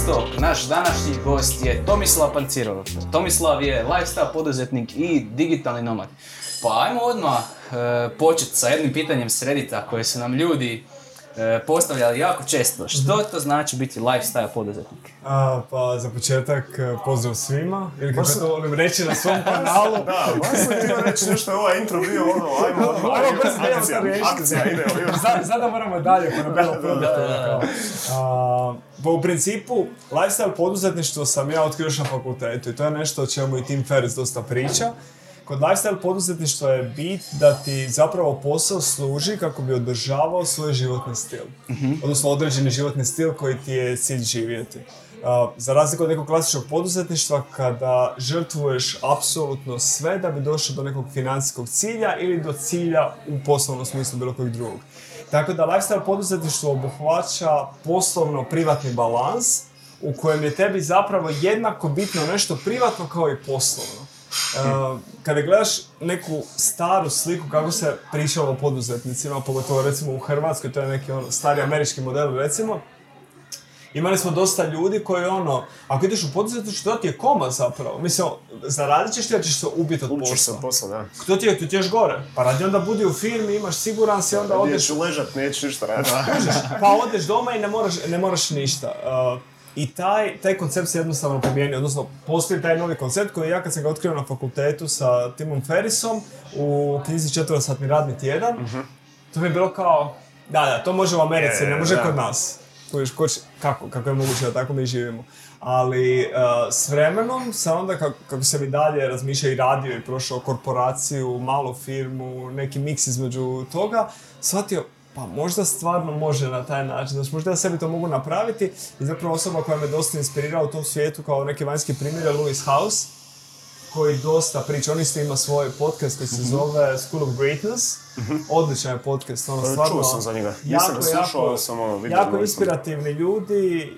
istok. Naš današnji gost je Tomislav Pancirov. Tomislav je lifestyle poduzetnik i digitalni nomad. Pa ajmo odmah početi sa jednim pitanjem sredita koje se nam ljudi postavljali jako često. Što to znači biti lifestyle poduzetnik? Pa za početak pozdrav svima, ili kako to volim reći na svom kanalu. Da, vas sam htio reći nešto je ova intro bio ono, ajmo, akcija ide. Zada moramo dalje, pa na belo produktu. Pa u principu, lifestyle poduzetništvo sam ja otkrio na fakultetu i to je nešto o čemu i Tim Ferriss dosta priča. Kod lifestyle poduzetništva je bit da ti zapravo posao služi kako bi održavao svoj životni stil. Mm-hmm. Odnosno određeni životni stil koji ti je cilj živjeti. Za razliku od nekog klasičnog poduzetništva kada žrtvuješ apsolutno sve da bi došao do nekog financijskog cilja ili do cilja u poslovnom smislu bilo kojeg drugog. Tako da lifestyle poduzetništvo obuhvaća poslovno-privatni balans u kojem je tebi zapravo jednako bitno nešto privatno kao i poslovno. Kada gledaš neku staru sliku kako se pričalo o poduzetnicima, pogotovo recimo u Hrvatskoj, to je neki ono stari američki model recimo, imali smo dosta ljudi koji ono, ako ideš u poduzetništvo, to ti je koma zapravo. Mislim, zaradit ćeš ti, ja ćeš se ubiti od posla. Kto ti je, tu ti ješ gore. Pa radi onda budi u firmi, imaš siguran si, onda odeš... Ideš ležat, nećeš ništa raditi. Pa odeš doma i ne moraš ništa. I taj koncept se jednostavno promijenio, odnosno postoji taj novi koncept koji ja kad sam ga otkrio na fakultetu sa Timom Ferrisom u knjizi 4-satni radni tjedan, mm-hmm. To mi je bilo kao, da, to može u Americi, ne može kod nas. Kako je moguće da tako mi živimo. Ali s vremenom sam onda, kako sam i dalje razmišljao i radio i prošao korporaciju, malu firmu, neki miks između toga, shvatio, pa možda stvarno može na taj način, znači možda ja sebi to mogu napraviti i zapravo osoba koja me dosta inspirirala u tom svijetu kao neki vanjski primjer je Lewis Howes koji dosta priča, on isto ima svoj podcast koji se zove School of Greatness, odličan je podcast, ono stvarno... Čuo sam za njega, nisam ga slušao, sam ono vidio... Jako inspirativni ljudi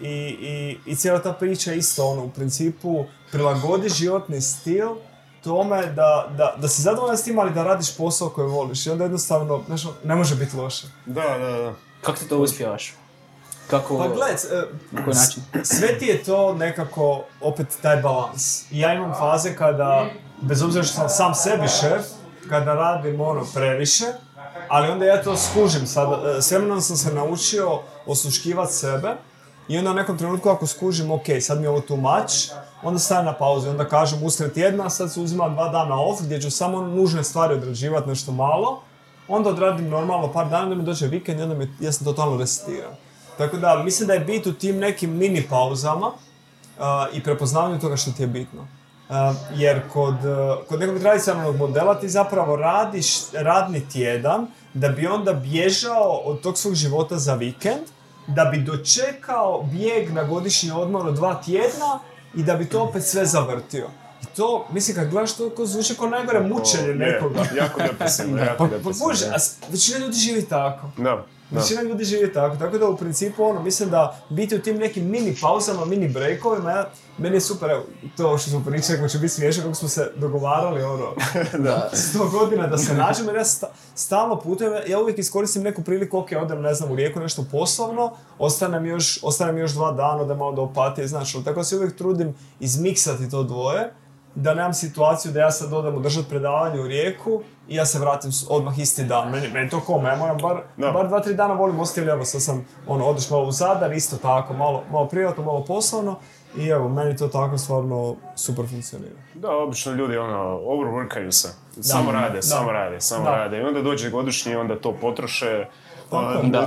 i cijela ta priča isto ono u principu prilagodi životni stil tome da si zadovoljan s tim, ali da radiš posao koji voliš i onda jednostavno, znaš, ne može biti loše. Da. Kako ti to uspjevaš? Kako... Pa gled, na koji način? Sve ti je to nekako, opet, taj balans. I ja imam faze kada, bez obzira što sam sam sebi šef, kada radim ono previše, ali onda ja to skužim. S vremenom sam se naučio osluškivati sebe i onda u nekom trenutku ako skužim, ok, sad mi je ovo tumač, onda stavim na pauzu i onda kažem usred tjedna, sad se uzimam 2 dana off gdje ću samo nužne stvari odrađivati nešto malo, onda odradim normalno par dana, onda mi dođe vikend i onda ja sam totalno resetiran. Tako da mislim da je bit u tim nekim mini pauzama i prepoznavanju toga što ti je bitno. Jer kod nekog tradicionalnog modela ti zapravo radiš radni tjedan da bi onda bježao od tog svog života za vikend, da bi dočekao bijeg na godišnji odmor od 2 tjedna i da bi to opet sve zavrtio. I to, mislim, kad gledaš to zvuči kao najgore mučenje nekoga. Jako depresivno, jako depresivno. Bože, većina ljudi živi tako. Da. Većina ljudi živi tako, tako da u principu ono, mislim da biti u tim nekim mini pauzama, mini breakovima, meni je super, evo, to što smo pričali, kako će biti smiješno, kako smo se dogovarali, ono, 100 godina da se nađem, jer ja stalno putujem, ja uvijek iskoristim neku priliku, ok, odem, ne znam, u Rijeku, nešto poslovno, ostanem još 2 dana, da malo do Opatije, znaš, tako da se uvijek trudim izmiksati to dvoje, da nemam situaciju da ja sad odem održati predavanje u Rijeku i ja se vratim odmah isti dan. Meni to kome, ja moram bar 2-3 dana volim ostavljamo, sad sam odeš malo u Zadar, isto tako, malo privatno, malo poslovno i evo, meni to tako stvarno super funkcionira. Da, obično ljudi overworkaju se, samo rade i onda dođe godišnji i onda to potroše,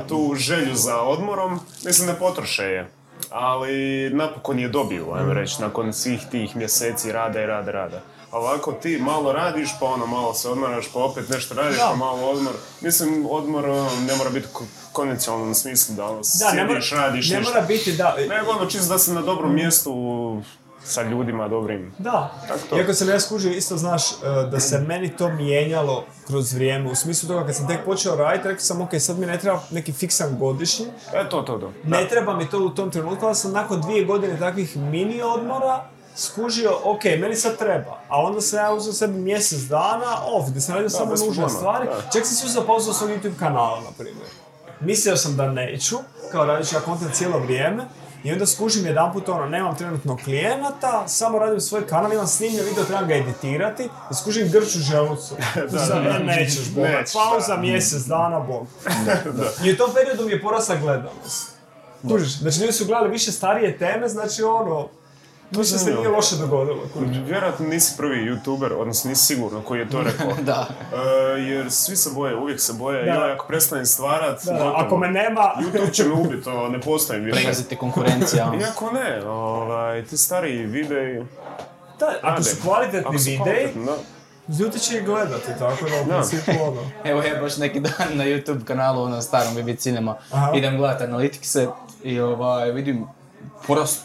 tu želju za odmorom, mislim da potroše je. Ali napokon je dobio, ajmo reći, nakon svih tih mjeseci rada. A ovako ti malo radiš, pa malo se odmaraš, pa opet nešto radiš, pa malo odmor. Mislim, odmor ne mora biti konvencionalnom smislu da sjediš, radiš nešto. Ne mora biti, da. Nego čisto da si na dobrom mjestu sa ljudima dobrim. Da, iako sam ja skužio, isto znaš da se meni to mijenjalo kroz vrijeme. U smislu toga kad sam tek počeo raditi, rekao sam ok, sad mi ne treba neki fiksan godišnji. To. Ne treba mi to u tom trenutku, ali sam nakon 2 godine takvih mini odmora skužio, ok, meni sad treba. A onda sam ja uzeo sebi mjesec dana off, gdje sam radio samo nužne stvari. Čak sam si uzeo pauzu svog YouTube kanala, na primjer. Mislio sam da neću, kao radit ću ja content cijelo vrijeme. I onda skužim jedan put, ono, nemam trenutno klijenata, samo radim svoj kanal, imam snimljen video, trebam ga editirati i skužim grč u želucu. Da, nećeš, Boga, pauza mjesec dana, Bog. I u tom periodu mi je porasla gledanost. Kužiš, znači ljudi su gledali više starije teme, znači ono, mislim se nije loše dogodilo. Vjerojatno nisi prvi youtuber, odnosno nisi sigurno koji je to rekao. Da. Jer svi se boje, uvijek se boje, joj, ako prestanem stvarati, ako me nema, YouTube će me ubiti, ne postoji više. Pregazite konkurencija. Iako ne, ti stariji videi... Da, ako su kvalitetni videi, ljudi će ih gledati, tako da u principu ono. Evo je baš neki dan na YouTube kanalu, na starom BBC Cinema, idem gledati analitikse i vidim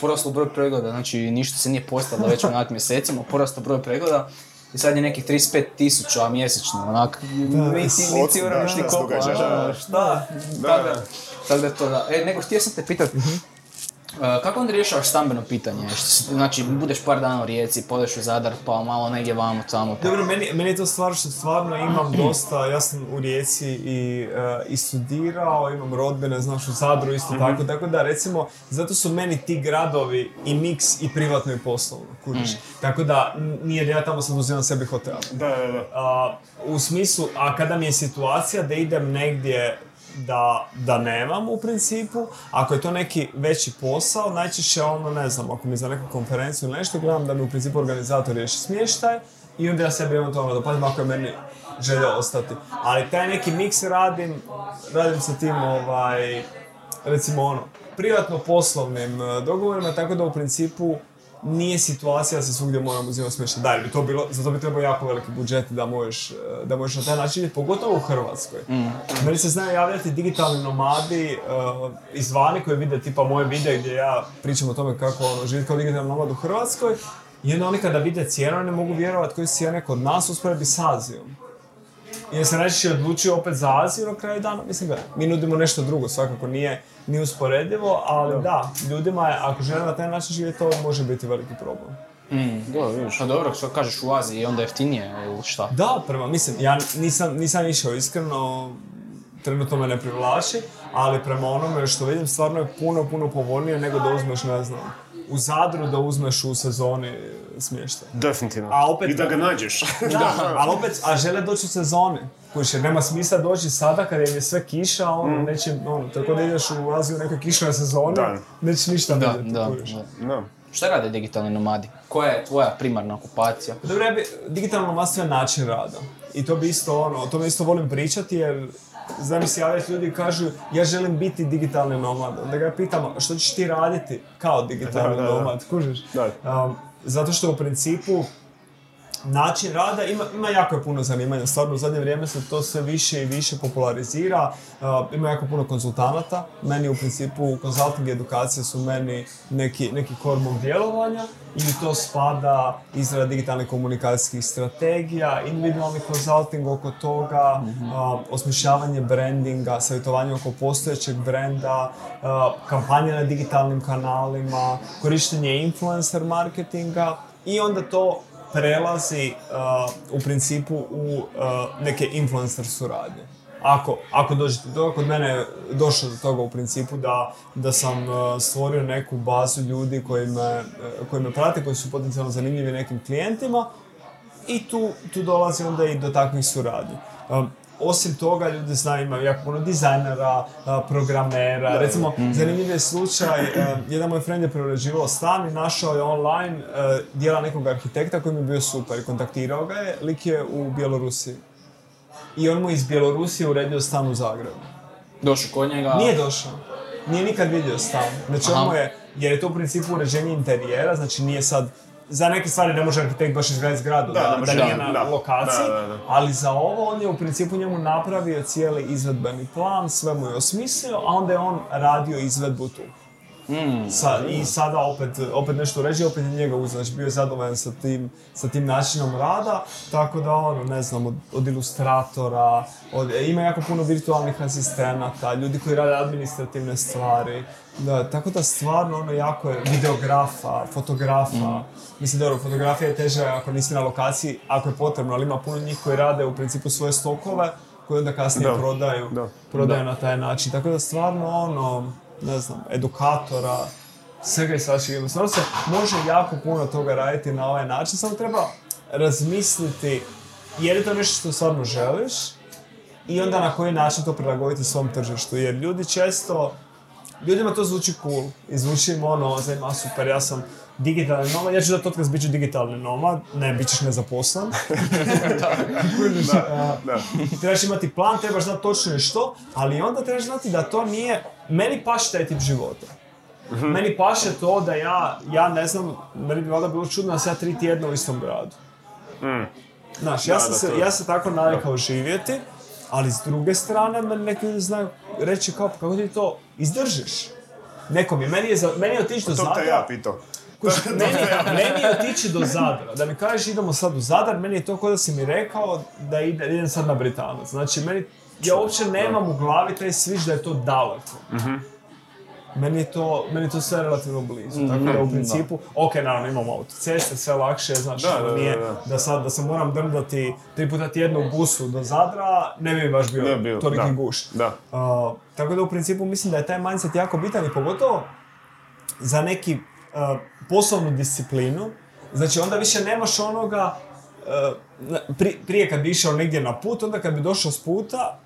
porastao broj pregleda, znači ništa se nije postavilo već onak mjesecima, porastao broj pregleda i sad je nekih 35,000 mjesečno, onak, niti uraš ni koliko, šta? Tako da to da. Nego htio sam te pitati, kako onda rješavaš stambeno pitanje? Znači, budeš par dana u Rijeci, podeš u Zadar, pa malo negdje vamo, tamo. Pa. Dobro, meni je to stvar što stvarno imam dosta, ja sam u Rijeci i studirao, imam rodbine, znaš, u Zadru isto tako, tako da recimo, zato su meni ti gradovi i miks i privatno i poslovno, kužiš. Tako da, nije da ja tamo sam uzimam sebi hotel. Da. U smislu, a kada mi je situacija da idem negdje da nemam u principu, ako je to neki veći posao, najčešće ono, ne znam, ako mi za neku konferenciju ili nešto, gledam da mi u principu organizator riješi smještaj i onda ja sebi eventualno dopadim ako je meni želja ostati. Ali taj neki miks radim sa tim, recimo ono, privatno-poslovnim dogovorima, tako da u principu nije situacija da se svugdje moram uzimati smještaj. Da, bi to bilo, zato bi trebao jako veliki budžet da možeš na taj način, pogotovo u Hrvatskoj. Meni se znaju javljati digitalni nomadi izvani koji vide tipa moje videe gdje ja pričam o tome kako ono, živjeti kao digitalni nomad u Hrvatskoj. I onda oni kada vide cijenu ne mogu vjerovati koji su cijene kod nas usporedbi s Azijom. Jer se najčešće odlučio opet za Aziju na kraju dana, mislim, mi nudimo nešto drugo, svakako nije usporedivo, ali da, ljudima je, ako žele na taj način živjeti, to može biti veliki problem. Da, vidiš. A dobro, što kažeš u Aziji, onda jeftinije ili šta? Da, mislim, ja nisam išao iskreno, trenutno me ne privlači, ali prema onome što vidim, stvarno je puno povoljnije nego da uzmeš, ne znam, u Zadru da uzmeš u sezoni smještaj. Definitivno. I da ga nađeš. Da, ali opet, a žele doći u sezoni. Kuće, nema smisla doći sada kada je sve kiša, tako da ideš u Aziju u nekoj kišnoj sezoni, neće ništa vidjeti. Da. Šta rade digitalni nomadi? Koja je tvoja primarna okupacija? Dobro, digitalno nomadstvo je način rada. I to bi isto o tome isto volim pričati jer znam se javljati ljudi kažu ja želim biti digitalni nomad. Onda ga pitam što ćeš ti raditi kao digitalni nomad, kužiš? Zato što u principu način rada ima jako puno zanimanja, stvarno u zadnje vrijeme se to sve više i više popularizira, ima jako puno konzultanata, meni u principu konzulting i edukacija su meni neki core mog djelovanja i to spada izrada digitalnih komunikacijskih strategija, individualni konzulting oko toga, osmišljavanje brandinga, savjetovanje oko postojećeg brenda, kampanje na digitalnim kanalima, korištenje influencer marketinga i onda to prelazi u principu u neke influencer suradnje. Ako dođete do toga, kod mene je došlo do toga u principu da sam stvorio neku bazu ljudi koji me prate, koji su potencijalno zanimljivi nekim klijentima i tu dolazi onda i do takvih suradnji. Osim toga, ljudi znaju, imaju jako puno dizajnera, programera. Recimo, zanimljiv je slučaj, jedan moj friend je preuređivao stan i našao je online dijela nekog arhitekta koji mi je bio super i kontaktirao ga je, lik je u Bjelorusiji. I on mu iz Bjelorusije uredio stan u Zagrebu. Došao kod njega? Nije došao. Nije nikad vidio stan. Znači, on mu je, jer je to u principu uređenje interijera, znači nije sad... Za neke stvari ne može arhitekt baš izgledati zgradu, da nije na lokaciji, ali za ovo on je u principu njemu napravio cijeli izvedbeni plan, sve mu je osmislio, a onda je on radio izvedbu tu. I sada opet nešto uređuje, opet je njega uzeo, znači bio je zadovoljan sa tim načinom rada, tako da ono, ne znam, od ilustratora, ima jako puno virtualnih asistenata, ljudi koji rade administrativne stvari, da, tako da stvarno ono jako je videografa, fotografa, mislim dobro, fotografija je teža ako nisi na lokaciji, ako je potrebno, ali ima puno njih koji rade u principu svoje stokove, koje onda kasnije prodaju na taj način, tako da stvarno ono, ne znam, edukatora, svega i svačeg jednostavno se može jako puno toga raditi na ovaj način, samo treba razmisliti je li to nešto što stvarno želiš i onda na koji način to prilagoditi svom tržištu, jer ljudi često, ljudima to zvuči cool i zvuči im ono, zna, super, ja sam digitalni nomad, ja ću dati otkaz, bit ću digitalni nomad, ne, bit ćeš nezaposlan. Trebaš imati plan, trebaš znati točno što, ali onda trebaš znati da to nije, meni paši taj tip života. Mm-hmm. Meni paše to da ja ne znam, meni bi valjda bilo čudno da sam ja 3 tjedna u istom gradu. Znaš, ja sam tako navikao živjeti, ali s druge strane meni neki ljudi znaju reći kao, kako ti to izdržiš? Nekom je, meni je otići do Zadra. To te ja pitao. Meni je otići do Zadra. Da mi kažeš idemo sad u Zadar, meni je to kao da si mi rekao da idem sad na Britanac. Znači, ja uopće nemam u glavi taj switch da je to daleko. Mm-hmm. Meni je to sve relativno blizu, tako da u principu, ok, naravno imamo autoceste, sve lakše, znači da sad da se moram drndati 3 puta tjedno u busu do Zadra, ne bi baš bio toliki gušt. Tako da u principu mislim da je taj mindset jako bitan i pogotovo za neki poslovnu disciplinu, znači onda više nemaš onoga, prije kad bi išao negdje na put, onda kad bi došao s puta,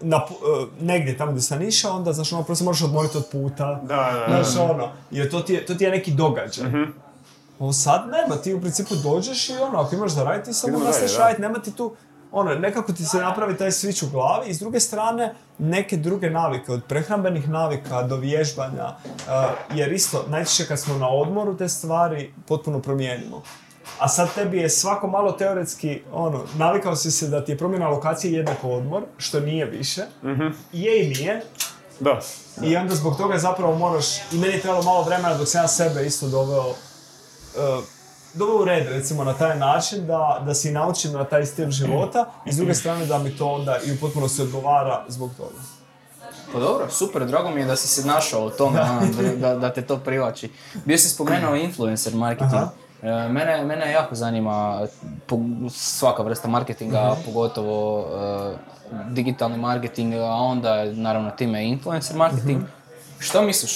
negdje tamo gdje sam išao, onda znaš ono, prosto moraš odmoriti od puta, znaš ono, jer to ti je neki događaj. Mm-hmm. Ovo sad nema, ti u principu dođeš i ono, ako imaš da raditi, samo nastaviš raditi, nema ti tu, ono, nekako ti se napravi taj switch u glavi i s druge strane, neke druge navike, od prehrambenih navika do vježbanja, jer isto, najčešće kad smo na odmoru te stvari potpuno promijenimo. A sad tebi je svako malo teoretski, ono, navikao si se da ti je promjena lokacije jednako odmor, što nije više, je i nije. Da. I onda zbog toga zapravo moraš, i meni je trebalo malo vremena dok sam ja sebe isto doveo u red, recimo, na taj način da si naučim na taj stil života i s druge strane da mi to onda i potpuno se odgovara zbog toga. Pa dobro, super, drago mi je da si se našao o tome, da te to privlači. Bio si spomenuo influencer marketing. Aha. Mene jako zanima svaka vrsta marketinga, pogotovo digitalni marketing, a onda naravno time influencer marketing. Što misliš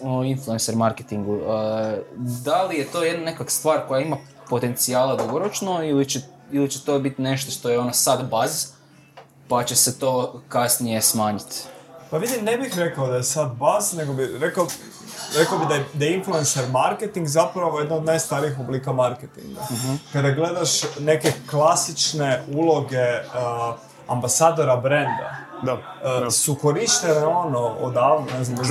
o influencer marketingu? Da li je to jedna nekakva stvar koja ima potencijala dugoročno ili će to biti nešto što je ono sad buzz pa će se to kasnije smanjiti? Pa vidim, ne bih rekao da je sad buzz, nego bih rekao bi da je influencer marketing zapravo jedna od najstarijih oblika marketinga. Kada gledaš neke klasične uloge ambasadora brenda, su korištene ono odavno, ne znam, od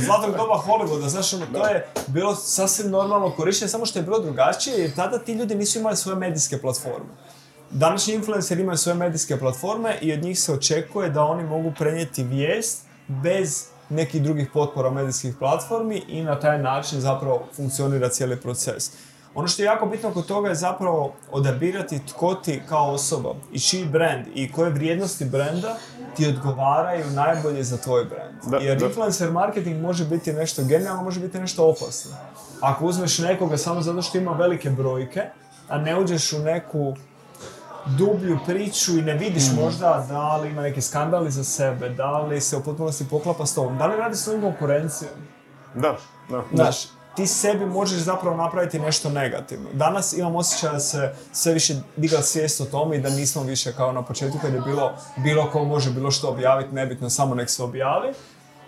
zlatog doba Hollywooda, znaš ono, to je bilo sasvim normalno korištenje, samo što je bilo drugačije jer tada ti ljudi nisu imali svoje medijske platforme. Današnji influenceri imaju svoje medijske platforme i od njih se očekuje da oni mogu prenijeti vijest bez nekih drugih potpora medijskih platformi i na taj način zapravo funkcionira cijeli proces. Ono što je jako bitno kod toga je zapravo odabirati tko ti kao osoba i čiji brand i koje vrijednosti brenda ti odgovaraju najbolje za tvoj brand. Jer influencer marketing može biti nešto genijalno, može biti nešto opasno. Ako uzmeš nekoga samo zato što ima velike brojke, a ne uđeš u neku dublju priču i ne vidiš možda da li ima neki skandal iza sebe, da li se u potpunosti poklapa s tobom, da li radi svojim konkurencijom. Da. Znaš, ti sebi možeš zapravo napraviti nešto negativno. Danas imam osjećaj da se sve više digla svijest o tome i da nismo više kao na početku kad je bilo ko može bilo što objaviti, nebitno, samo nek se objavi.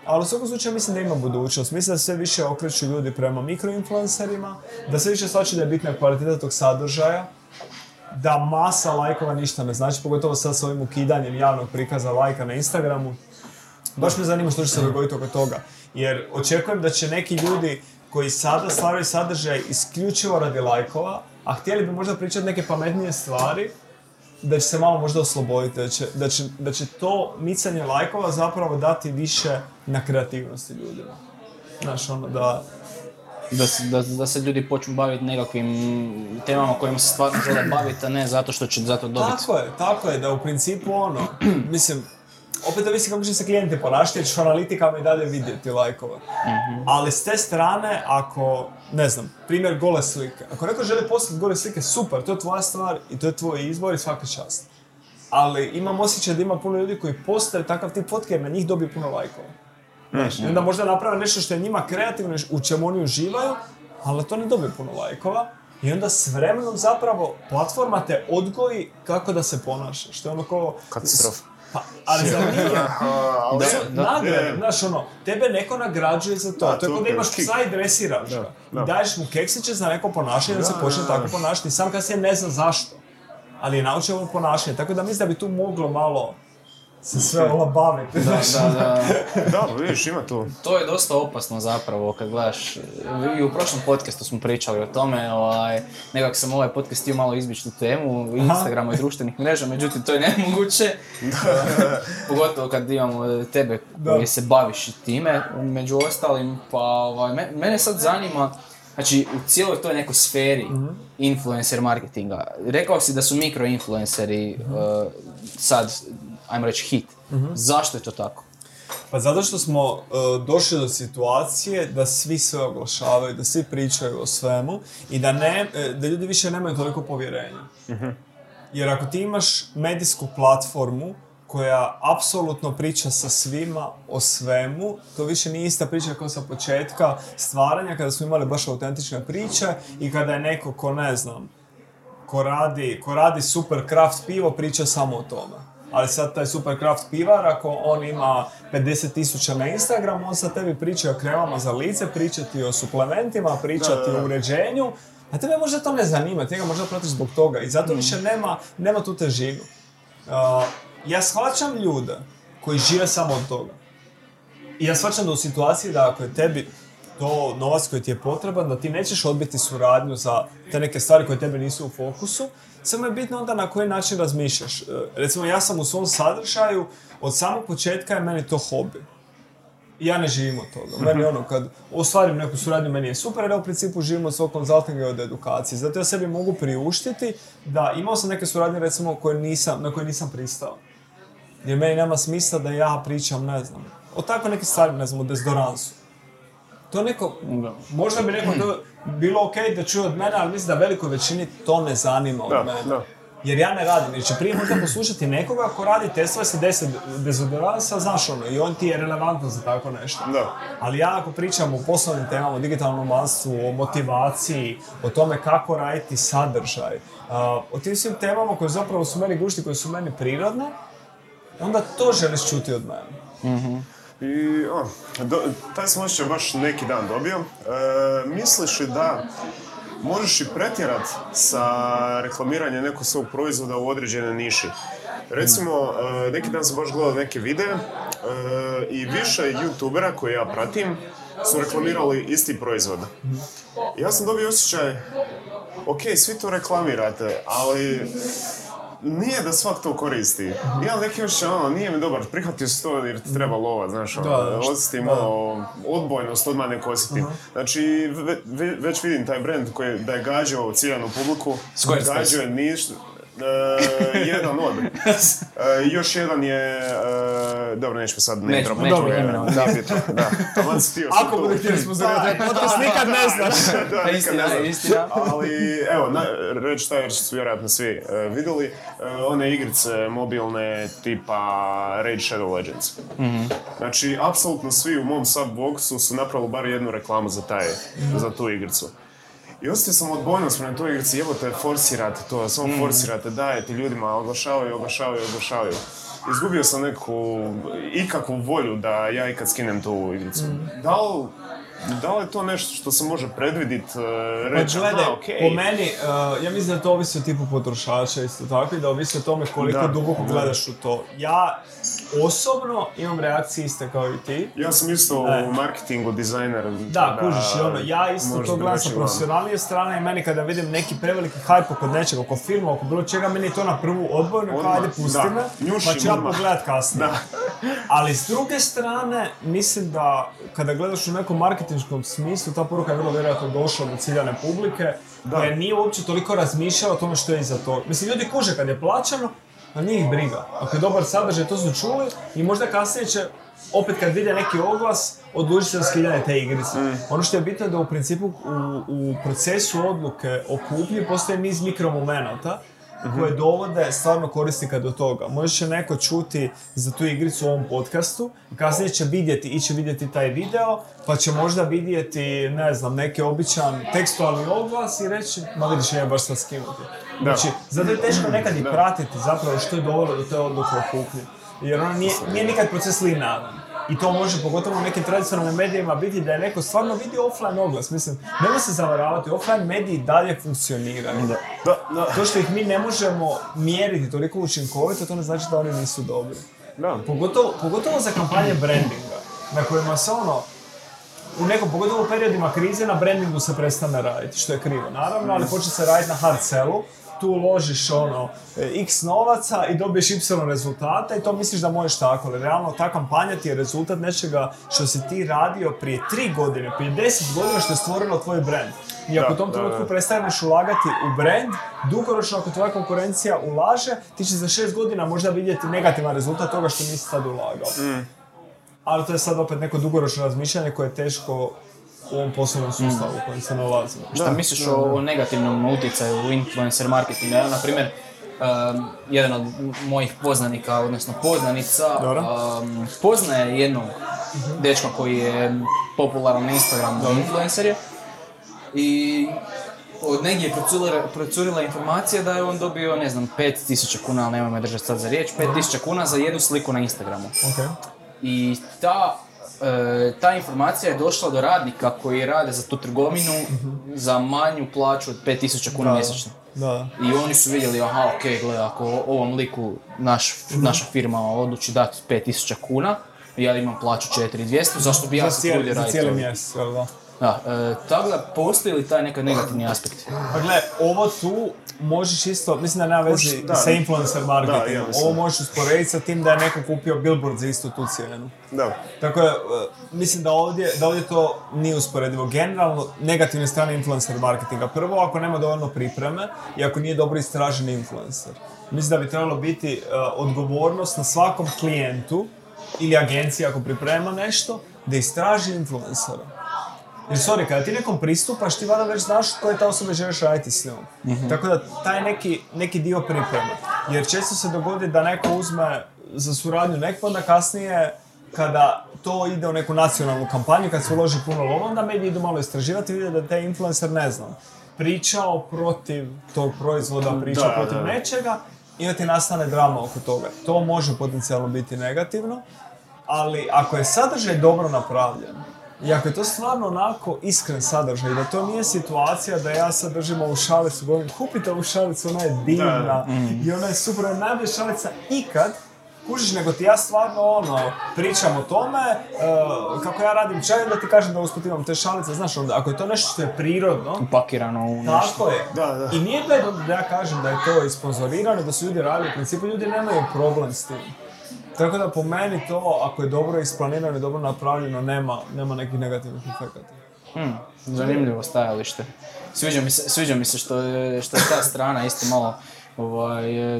Ali u svakom slučaju mislim da ima budućnost. Mislim da sve više okreću ljudi prema mikroinfluencerima, da sve više shvaćaju da je bitna kvaliteta tog sadržaja, da masa lajkova ništa ne znači, pogotovo sad s ovim ukidanjem javnog prikaza lajka na Instagramu. Baš me zanima što će se dogoditi oko toga, jer očekujem da će neki ljudi koji sada stvaraju sadržaj isključivo radi lajkova, a htjeli bi možda pričati neke pametnije stvari, da će se malo možda osloboditi, da će to micanje lajkova zapravo dati više na kreativnosti ljudima. Znaš, ono da se ljudi počnu baviti nekakvim temama kojima se stvarno žele baviti, a ne zato što će zato dobiti. Tako je, da u principu ono, mislim, opet ovisi kako će se klijente ponašati, jer ćeš analitikama i dalje vidjeti lajkova. Ali s te strane, ako, ne znam, primjer gole slike, ako neko želi poslati gole slike, super, to je tvoja stvar i to je tvoj izbor i svaka čast. Ali imam osjećaj da ima puno ljudi koji postaju takav tip fotke jer na njih dobiju puno lajkova. Znaš, onda možda naprave nešto što je njima kreativno, u čemu oni uživaju, ali to ne dobije puno lajkova. I onda s vremenom zapravo platforma te odgoji kako da se ponaša. Što je ono ko... Katastrofa. Pa, ali za nije. Nagrade, znaš ono, tebe neko nagrađuje za to. To je kod da imaš psa i dresiraš ga. Daješ mu keksiće za neko ponašanje da se počne tako ponašati. Sam kasnije ne zna zašto. Ali je naučio ovo ponašanje. Tako da mislim da bi tu moglo malo... se sve ono baviti. Da, vidiš, ima tu. To je dosta opasno zapravo kad gledaš, i u prošlom podcastu smo pričali o tome, nekako sam ovaj podcast htio malo izbjeći tu temu Instagrama i društvenih mreža, međutim to je nemoguće. Pogotovo kad imamo tebe koji se baviš i time, među ostalim, pa mene sad zanima, znači u cijeloj toj nekoj sferi influencer marketinga, rekao si da su mikroinfluenceri sad, ajmo reći, hit. Zašto je to tako? Pa zato što smo došli do situacije da svi sve oglašavaju, da svi pričaju o svemu i da ljudi više nemaju toliko povjerenja. Jer ako ti imaš medijsku platformu koja apsolutno priča sa svima o svemu, to više nije ista priča kao sa početka stvaranja, kada smo imali baš autentične priče i kada je neko ko ne znam, ko radi super craft pivo, priča samo o tome. Ali sad taj super craft pivar, ako on ima 50.000 na Instagramu, on sad tebi priča o kremama za lice, priča ti o suplementima, priča ti o uređenju, a tebe možda to ne zanima, ti ga možda pratiš zbog toga i zato više nema tu težinu. Ja shvaćam ljude koji žive samo od toga. I ja shvaćam da u situaciji da ako je tebi to novac koji ti je potreban, da ti nećeš odbiti suradnju za te neke stvari koje tebe nisu u fokusu, samo je bitno onda na koji način razmišljaš. Recimo, ja sam u svom sadržaju, od samog početka je meni to hobi. Ja ne živim od toga. Meni ono, kad ostvarim neku suradnju, meni je super, jer u principu živim od svog konzultinga i od edukacije. Zato ja sebi mogu priuštiti da imao sam neke suradnje, recimo, na koje nisam pristao. Jer meni nema smisla da ja pričam, ne znam, o tako neke stvari, ne znam, o dezodoransu. To neko, možda bi neko to bilo okej da čuje od mene, ali mislim da velikoj većini to ne zanima od mene. Jer ja ne radim, jer će prije možda poslušati nekoga ako radi testove sa 10 dezodoransa, znaš ono, i on ti je relevantan za tako nešto. Ali ja ako pričam o poslovnim temama, o digitalnom nomadstvu, o motivaciji, o tome kako raditi sadržaj, o tim svim temama koje zapravo su meni gušti, koje su meni prirodne, onda to želiš čuti od mene. I taj sam osjećaj baš neki dan dobio. Misliš li da možeš i pretjerat sa reklamiranjem nekog svog proizvoda u određene niši? Recimo, neki dan sam baš gledao neke videe i više youtubera koje ja pratim su reklamirali isti proizvod. Ja sam dobio osjećaj, ok, svi to reklamirate, ali... nije da svak to koristi. Ja neki još nije mi dobar, prihvatio se to jer ti treba lovat, znaš, osjetim odbojnost, odmah neko osjetim. Znači, već vidim taj brand koji da je gađao ciljanu publiku, gađao je ništa. Jedan od. Još jedan je... dobro, nećemo sad ne dropa. Ako bude htjeli smo zaraditi, podcast nikad ne znaš. Da, nikad ne znaš. Istina. Ali, evo, reći šta jer su vjerojatno svi vidjeli. One igrice mobilne tipa Raid Shadow Legends. Znači, apsolutno svi u mom subboxu su napravili bar jednu reklamu za tu igricu. I ostavio sam odbojnost na toj igrici, jebote, forsirate to, samo forsirate, dajete ljudima, oglašavaju. Izgubio sam neku, ikakvu volju da ja ikad skinem tu igricu. Da li je to nešto što se može predvidjeti, reći, po meni, ja mislim da to ovisi o tipu potrošača, isto tako, i da ovisi o tome koliko duboko gledaš u to. Ja osobno imam reakcije iste kao i ti. Ja sam isto u marketingu, dizajner. Da, kužiš i ono, ja isto to gledam sa profesionalnije strane i meni kada vidim neki preveliki hype oko nečega, oko filma, oko bilo čega, meni je to na prvu odbojno, kao ajde pusti me, pa ću ja pogledat kasnije. Ali s druge strane, mislim da kada gledaš u nekom marketinškom smislu, ta poruka je vrlo vjerojatno došla do ciljane publike, jer nije uopće toliko razmišljala o tome što je iza toga. Mislim, ljudi kuže kad je plaćano, a nije ih briga. Ako je dobar sadržaj, to su čuli i možda kasnije će, opet kad vide neki oglas, odlučiti za skidanje te igrice. Ono što je bitno je da u principu u procesu odluke o kupnji postoje niz mikromomenata koje dovode stvarno korisnika do toga. Možda će neko čuti za tu igricu u ovom podcastu, kasnije će vidjeti, ići vidjeti taj video, pa će možda vidjeti, ne znam, neki običan tekstualni oglas i reći, ma vidiš, ja baš sad skinuti. Znači, zato je teško nekad i pratiti zapravo što je dovelo do te odluke o kupnji. Jer ono nije nikad proces linearan. I to može pogotovo u nekim tradicionalnim medijima biti da je neko stvarno vidio offline oglas. Mislim, nema se zavaravati, offline mediji dalje funkcioniraju. Da. To što ih mi ne možemo mjeriti toliko učinkovito, to ne znači da oni nisu dobri. Pogotovo za kampanje brandinga, na kojima se ono, u nekom, pogotovo u periodima krize, na brandingu se prestane raditi, što je krivo, naravno, ali počne se raditi na hard sellu. Tu uložiš ono x novaca i dobiješ y rezultata i to misliš da možeš tako, ali realno ta kampanja ti je rezultat nečega što si ti radio prije 3 godine, prije 10 godina što je stvorilo tvoj brand. I ako u tom trenutku prestaneš ulagati u brand, dugoročno ako tvoja konkurencija ulaže, ti će za 6 godina možda vidjeti negativan rezultat toga što nisi sad ulagao. Ali to je sad opet neko dugoročno razmišljanje koje je teško u ovom poslovnom sustavu u kojem se nalazimo. Šta misliš o negativnom utjecaju influencer marketinga? Ja, naprimjer, jedan od mojih poznanika, odnosno poznanica, poznaje jednog dečka koji je popularan na Instagramu, influencer je, i od negdje je procurila informacija da je on dobio, ne znam, 5000 kuna, ali nemoj me držati sad za riječ, 5000 kuna za jednu sliku na Instagramu. I ta informacija je došla do radnika koji rade za tu trgovinu za manju plaću od 5000 kuna mjesečno. I oni su vidjeli, aha, ok, gledaj, ako ovom liku naša firma odluči dati 5000 kuna, ja imam plaću 4200, zašto bi ja se ljudi raditi? Za cijeli mjesec, jel da? Tako da, postoji li taj nekad negativni aspekt? Pa gle, ovo tu možeš isto, mislim da nema vezi sa influencer marketingom, ovo možeš usporediti sa tim da je neko kupio billboard za istu tu cijenu. Tako da, mislim da ovdje to nije usporedivo. Generalno, negativne strane influencer marketinga. Prvo, ako nema dovoljno pripreme i ako nije dobro istražen influencer. Mislim da bi trebalo biti odgovornost na svakom klijentu ili agenciji ako priprema nešto, da istraži influencera. Jer, kada ti nekom pristupaš, ti vada već znaš koje ta osoba želiš raditi s njom. Tako da, taj neki dio priprema. Jer često se dogodi da neko uzme za suradnju neko, onda kasnije, kada to ide u neku nacionalnu kampanju, kad se uloži puno lova, onda mediji idu malo istraživati i vide da taj influencer, ne znam, pričao protiv tog proizvoda, pričao protiv nečega i onda ti nastane drama oko toga. To može potencijalno biti negativno, ali ako je sadržaj dobro napravljen, i ako je to stvarno onako iskren sadržaj, da to nije situacija da ja sad držim ovu šalicu, govorim kupite ovu šalicu, ona je divna i ona je super, ona je najbolja šalica ikad, kužiš, nego ti ja stvarno pričam o tome, kako ja radim čaj, da ti kažem da usput imam te šalice, znaš, onda, ako je to nešto što je prirodno, upakirano u nešto. Tako je, i nije da ja kažem da je to isponzorirano, da su ljudi radili, u principu ljudi nemaju problem s tim. Tako da po meni to, ako je dobro isplanirano i dobro napravljeno, nema nekih negativnih efekata. Zanimljivo stajalište. Sviđa mi se što je ta strana isto malo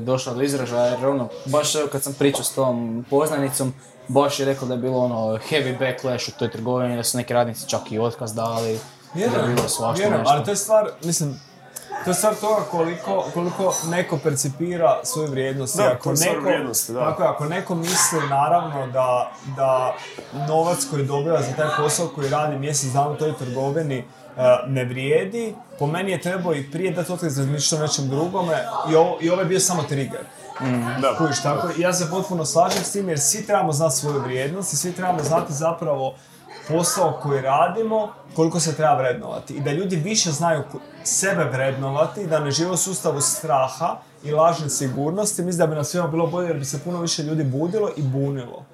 došla do izražaja, jer baš kad sam pričao s tom poznanicom, baš je rekao da je bilo heavy backlash u toj trgovini, da su neki radnici čak i otkaz dali, da je bilo svašta nešto. Ali to je stvar, mislim, to je stvar toga koliko neko percipira svoju vrijednost. Ako neko misli naravno da novac koji dobiva za taj posao koji radi mjesec dana u toj trgovini ne vrijedi, po meni je trebao i prije dati otkaz razmišljati o nečem drugome i ovo je bio samo trigger. Kojiš, tako? Ja se potpuno slažem s tim jer svi trebamo znati svoju vrijednost i svi trebamo znati zapravo posao koji radimo, koliko se treba vrednovati. I da ljudi više znaju sebe vrednovati, da ne žive u sustavu straha i lažne sigurnosti, mislim da bi nam svima bilo bolje jer bi se puno više ljudi budilo i bunilo.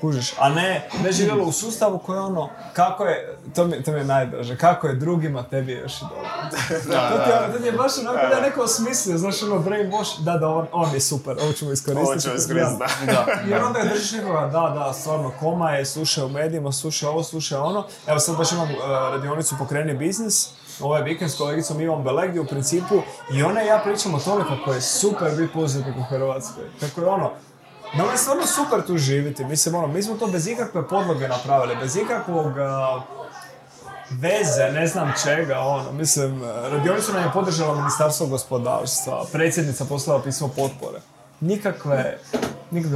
Kužiš, a ne živjelo u sustavu koji je kako je, to mi je najdraže, kako je drugima, tebi je još i dobro. To ti je baš onako da je neko osmislio, znaš brainwash, da on je super, ovo ćemo iskoristiti. Jer onda je držiš nekoga, stvarno, koma je, slušaj u medijima, slušaj ovo, slušaj ono. Evo sad baš imam radionicu Pokreni biznis, ovaj vikend s kolegicom Ivom Belegdi u principu, i ona i ja pričamo o tome kako je super biti poduzetnik u Hrvatskoj, kako je da je stvarno super tu živiti, mislim mi smo to bez ikakve podloge napravili, bez ikakvog veze, ne znam čega, ono, mislim, radionicu nam je podržalo Ministarstvo gospodarstva, predsjednica poslala pismo potpore. Nikakve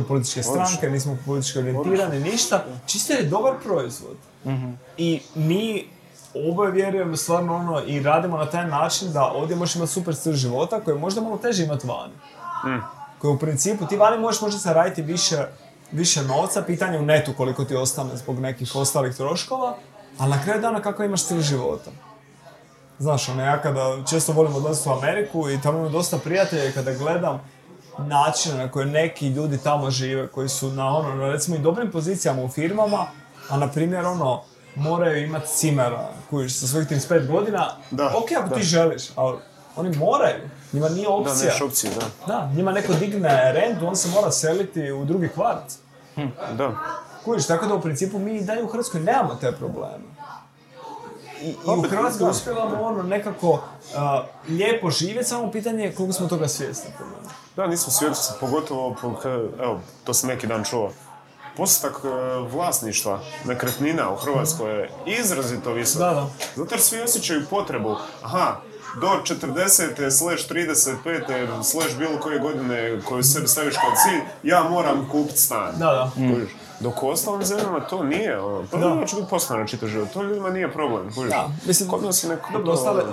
političke stranke, nismo politički orijentirani, ništa, čisto je dobar proizvod. Mm-hmm. I mi oboje vjerujemo stvarno ono i radimo na taj način da ovdje možeš imati super stil života koji je možda malo teže imati vani. Mm. Koji u principu ti vani možeš možda zaraditi više novca, pitanje u netu koliko ti ostane zbog nekih ostalih troškova, ali na kraju dana kako imaš stil života. Znaš, ono ja kada često volim odlaziti u Ameriku i tamo imam dosta prijatelja i kada gledam način na koji neki ljudi tamo žive, koji su na ono, recimo i dobrim pozicijama u firmama, a na primjer ono, moraju imati cimera koji sa svojih 35 godina, ako ti želiš, ali oni moraju, njima nije opcija. Da, opciju, da. Da, njima neko digne rentu, on se mora seliti u drugi kvart. Da. Kuriš, tako da u principu mi i dalje u Hrvatskoj nemamo te probleme. I u Hrvatskoj uspjevamo ono nekako lijepo živjeti, samo pitanje je koliko smo toga svjesni. Da, nismo svjesni, pogotovo, evo, to sam neki dan čuo. Postotak vlasništva nekretnina u Hrvatskoj je izrazito visok. Da. Zato jer svi osjećaju potrebu, do 40/35 bilo koje godine koju sebi staviš kao cilj, ja moram kupiti stan. Da. Dok u ostalim zemljama to nije, prvo će biti poslano čitav život, to ljudima nije problem. Da, mislim,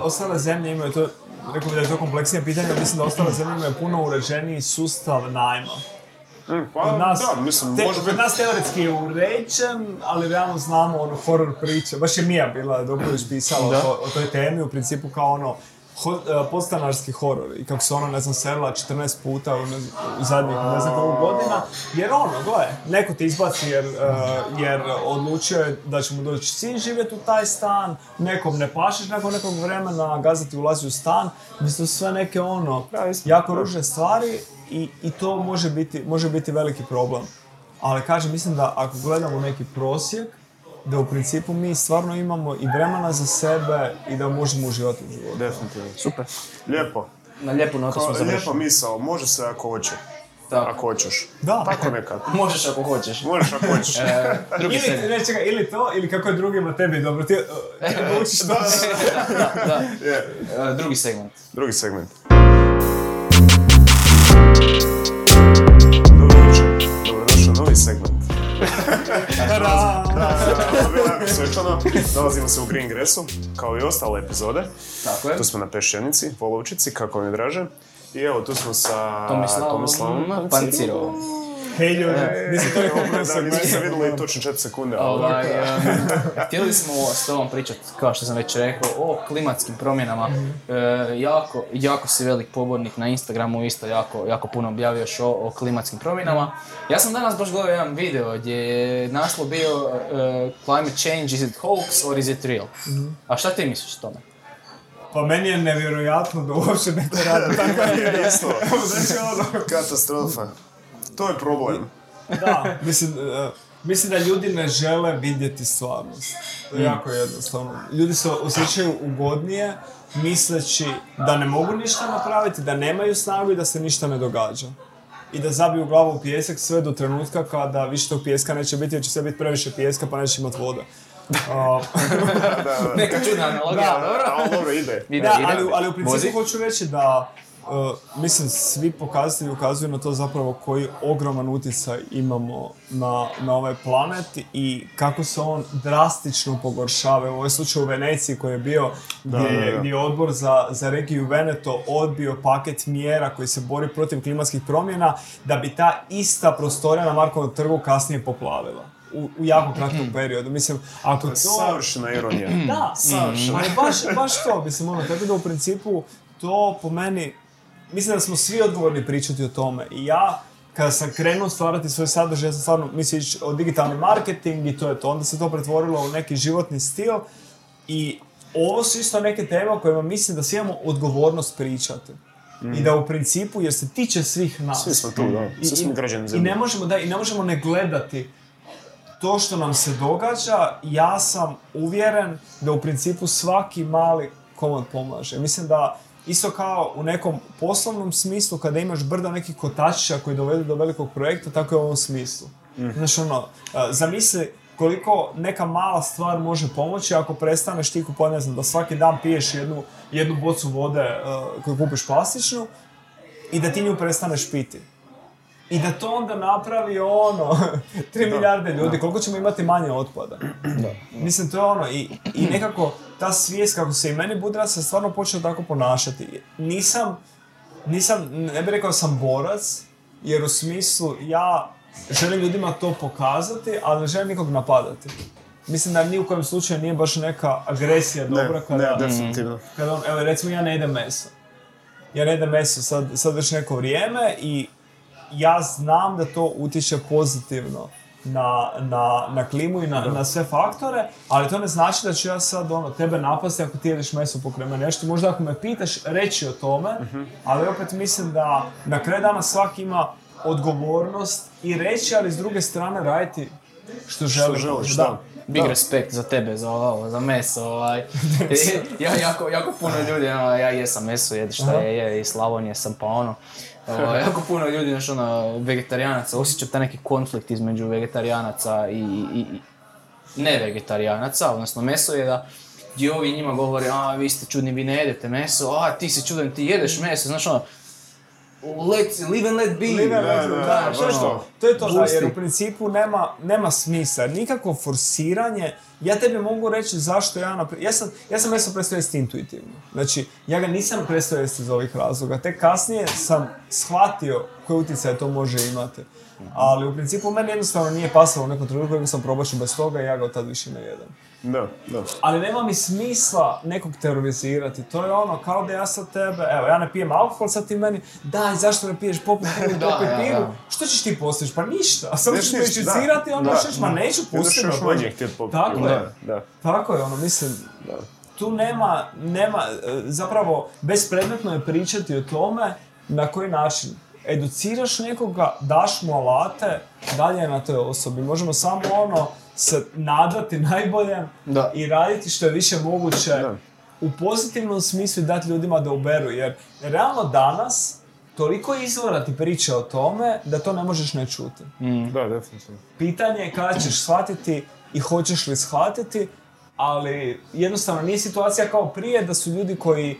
ostale zemlje imaju to, rekao bi da je to kompleksnije pitanje, mislim da ostale zemlje imaju puno uređeniji sustav najma. Kod nas teoretski je uređen, ali realno znamo ono horror priče. Baš je Mija bila Dobrović pisala o toj temi, u principu kao ono podstanarski horor i kako se ona, selila 14 puta u zadnjih koliko godina. Jer ono, neko te izbaci jer odlučio je da će mu doći sin živjeti u taj stan, nekom ne pašeš nakon nekog vremena, gazda ti ulazi u stan. Mislim, sve neke ono, jako ružne stvari i to može biti veliki problem. Ali kažem, mislim da ako gledamo neki prosjek, da u principu mi stvarno imamo i vremena za sebe i da možemo uživati u životu. Definitivno. Super. Lijepo. Na lijepu notu smo završili. Lijepa misao, može se ako hoće. Da. Ako hoćeš. Da. Tako nekako. Možeš ako hoćeš. Ili to, ili kako je drugima tebi dobro. Ti učiš to. Da. Yeah. Drugi segment. Dobrodošao novi segment. Nalazimo se u Green Gressu, kao i ostale epizode. Dakle. Tu smo na Pešćenici, Volovčici, kako vam je draže. I evo, tu smo sa Tomislavom Pancirovom. Hej ljudi, nisam to nekako prvo. Nisam vidjela i točno 4 sekunde. Htjeli smo s tobom pričati, kao što sam već rekao, o klimatskim promjenama. Jako si velik pobornik na Instagramu, isto jako puno objavioš o klimatskim promjenama. Ja sam danas baš gledao jedan video gdje je naslov bio Climate change, is it hoax or is it real? Mm-hmm. A šta ti misliš o tome? Pa meni je nevjerojatno da uopće neko radi. Tako je isto. Katastrofa. To je problem. Da, mislim da ljudi ne žele vidjeti stvarnost. To je jako jednostavno. Ljudi se osjećaju ugodnije, misleći da ne mogu ništa napraviti, da nemaju snagu i da se ništa ne događa. I da zabiju glavu u pijesak sve do trenutka kada više tog pijeska neće biti, jer će sve biti previše pijeska pa neće imati vode. Da. Neka čudna analogija, dobro ide. Da, ali u principu hoću reći da... mislim, svi pokazatelji ukazuju na to zapravo koji ogroman utjecaj imamo na ovaj planet i kako se on drastično pogoršava. U ovom slučaju u Veneciji koji je bio gdje je odbor za regiju Veneto odbio paket mjera koji se bori protiv klimatskih promjena da bi ta ista prostorija na Markovom trgu kasnije poplavila. U jako kratkom periodu, mislim, ako to... Savršena ironija. Da, savršena. Ali baš to, mislim, tako da u principu to po meni... Mislim da smo svi odgovorni pričati o tome i ja, kada sam krenuo stvarati svoj sadržaj, ja sam stvarno mislio o digitalni marketing i to je to. Onda se to pretvorilo u neki životni stil i ovo su isto neke teme o kojima mislim da svi imamo odgovornost pričati. I da u principu, jer se tiče svih nas. Svi smo tu, svi smo građani zemlje. I ne možemo ne gledati to što nam se događa. Ja sam uvjeren da u principu svaki mali komad pomaže. Mislim da isto kao u nekom poslovnom smislu, kada imaš brda nekih kotačića koji dovedu do velikog projekta, tako je u ovom smislu. Znaš, zamisli koliko neka mala stvar može pomoći ako prestaneš ti kupovati, ne znam, da svaki dan piješ jednu bocu vode koju kupiš plastičnu i da ti nju prestaneš piti. I da to onda napravi 3 milijarde ljudi, koliko ćemo imati manje otpada. Mislim, to je i nekako ta svijest kako se i meni budila se stvarno počeo tako ponašati. Nisam, ne bih rekao sam borac, jer u smislu ja želim ljudima to pokazati, ali ne želim nikog napadati. Mislim da ni u kojem slučaju nije baš neka agresija dobra kada on, evo recimo ja ne jedem meso. Ja ne jedem meso sad već neko vrijeme i ja znam da to utječe pozitivno na klimu i na sve faktore, ali to ne znači da ću ja sad tebe napasti ako ti jedeš meso pokraj mene nešto. Možda ako me pitaš, reći o tome, ali opet mislim da na kraju dana svaki ima odgovornost i reći, ali s druge strane raditi što želiš. Big respekt za tebe, za meso. Ja jako puno ljudi, ja jesam meso, jedi šta je, i Slavonije sam pa jako puno ljudi, vegetarijanaca, osjećam taj neki konflikt između vegetarijanaca i ne vegetarijanaca, odnosno meso je da i ovi njima govore, vi ste čudni, vi ne jedete meso, ti si čudan, ti jedeš meso, live and let be. To je to, jer u principu nema smisla, nikako forsiranje. Ja tebi mogu reći zašto ja sam meso prestao jesti intuitivno. Znači, ja ga nisam prestao jesti iz ovih razloga, tek kasnije sam shvatio koje utjecaje to može imati. Ali u principu meni jednostavno nije pasalo u nekom trenutku, nego sam probačio bez toga i ja ga od tad više ne jedem. No. Ali nema mi smisla nekog terorizirati, to je kao da ja sad tebe, evo ja ne pijem alkohol, sad ti meni, daj zašto ne piješ popit pivu, što ćeš ti postići, pa ništa, samo ćeš terorizirati, neću pustiti. Tako je, mislim, tu nema, zapravo bespredmetno je pričati o tome na koji način. Educiraš nekoga, daš mu alate, dalje na toj osobi. Možemo samo se nadati najboljem i raditi što je više moguće u pozitivnom smislu i dati ljudima da uberu. Jer realno danas toliko izvora ti priča o tome da to ne možeš ne čuti. Da, definitivno. Pitanje je kada ćeš shvatiti i hoćeš li shvatiti, ali jednostavno nije situacija kao prije da su ljudi koji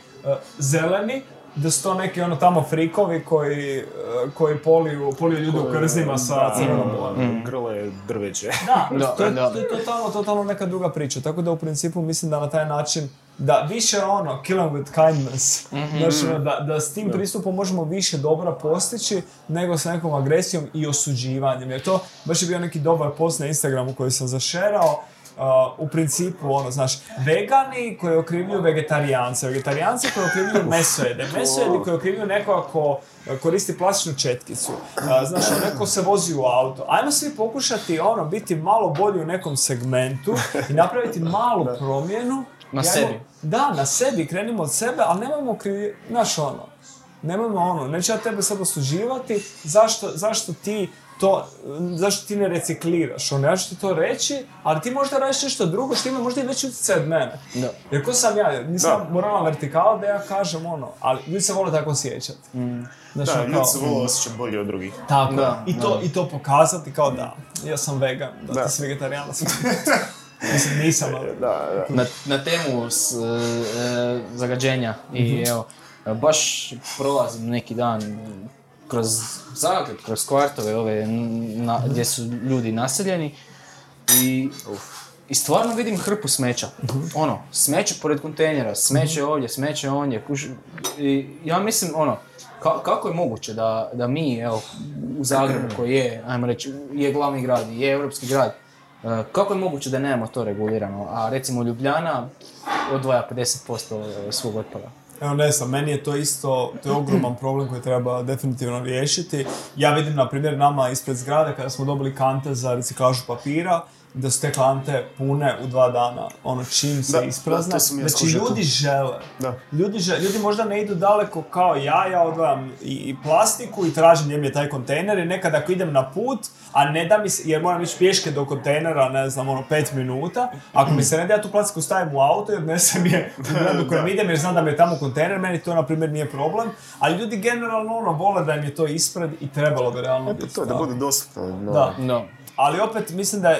zeleni, da su to neki tamo frikovi koji poliju ljudi u krznima sa crvenom bojom. Grle drveće. Da, to je totalno neka druga priča. Tako da u principu mislim da na taj način, da više kill them with kindness, da s tim pristupom možemo više dobra postići nego sa nekom agresijom i osuđivanjem. Jer to baš je bio neki dobar post na Instagramu koji sam zašerao. U principu, vegani koji okrivljuju vegetarijanci koji okrivljuju mesojede, mesojedi koji okrivljuju nekoga ko koristi plastičnu četkicu, neko se vozi u auto. Ajmo svi pokušati biti malo bolji u nekom segmentu i napraviti malu promjenu. Sebi. Da, na sebi, krenimo od sebe, ali nemojmo okrivljuju, neću ja tebe sad osuđivati, zašto ti ne recikliraš? Ja ću ti to reći, ali ti možda radiš nešto drugo što ima možda i veći utjecaj od mene. No. Jer ko sam ja, nisam moralna vertikala da ja kažem ali ljudi se vole tako osjećati. Ljudi se vole osjećati bolje od drugih. Tako, i to pokazati kao da, ja sam vegan, da ti si vegetarijanac. Mislim, nisam, ali... Na temu zagađenja i evo, baš prolazim neki dan kroz Zagreb, kroz kvartove gdje su ljudi naseljeni i stvarno vidim hrpu smeća. Smeće pored kontejnera, smeće ovdje, smeće ondje. I ja mislim, kako je moguće da mi, u Zagrebu koji je, ajmo reći, je glavni grad, je europski grad, kako je moguće da nemamo to regulirano, a recimo Ljubljana odvaja 50% svog otpada. Evo ne znam, meni je to isto, to je ogroman problem koji treba definitivno riješiti. Ja vidim na primjer nama ispred zgrade kada smo dobili kante za reciklažu papira, da su te kante pune u 2 dana, čim se isprazne. Znači ljudi žele. Ljudi možda ne idu daleko kao ja odvajam i plastiku i tražim gdje mi je taj kontejner i nekad ako idem na put, a ne da mi se, jer moram ići pješke do kontejnera, 5 minuta, ako mi se ne da ja tu plastiku stavim u auto i odnesem je u gradu kojem idem jer znam da mi je tamo kontejner, meni to na primjer nije problem, ali ljudi generalno vole da im je to ispred i trebalo bi realno biti. To je da bude dostupno. Ali opet mislim da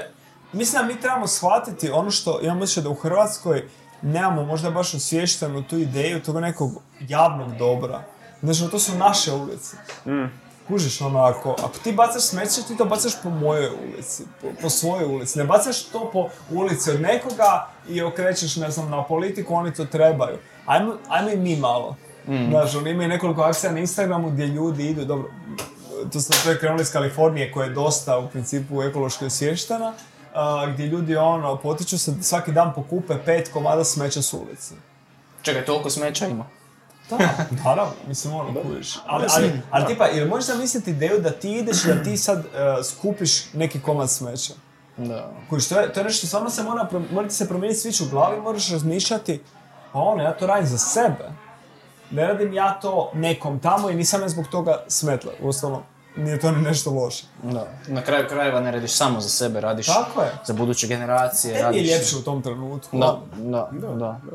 Mislim da mi trebamo shvatiti ono što imamo da u Hrvatskoj nemamo možda baš osvještenu tu ideju tog nekog javnog dobra. Znači, to su naše ulice. Kužiš onako, ako ti bacaš smeće, ti to bacaš po mojoj ulici, po svojoj ulici. Ne bacaš to po ulici od nekoga i okrećeš, ne znam, na politiku, oni to trebaju. Ajmo i mi malo. Znači, oni imaju nekoliko akcija na Instagramu gdje ljudi idu, dobro, to je krenulo iz Kalifornije koja je dosta u principu ekološki osvještena, gdje ljudi ono potiču se svaki dan pokupe 5 komada smeća s ulici. Čekaj, toliko smeća ima? Da, naravno, mislim ono kužiš. Ali tipa, jel možeš zamisliti ideju da ti ideš i da ti sad skupiš neki komad smeća? Da. Kužiš, to je nešto, stvarno se morate se promijeniti svić u glavi, moraš razmišljati, pa ono, ja to radim za sebe. Ne radim ja to nekom tamo i nisam ja zbog toga smetla, osnovno. Nije to ni nešto loše. Da. Na kraju krajeva ne radiš samo za sebe, radiš za buduće generacije. Tebi je ljepše u tom trenutku. Da,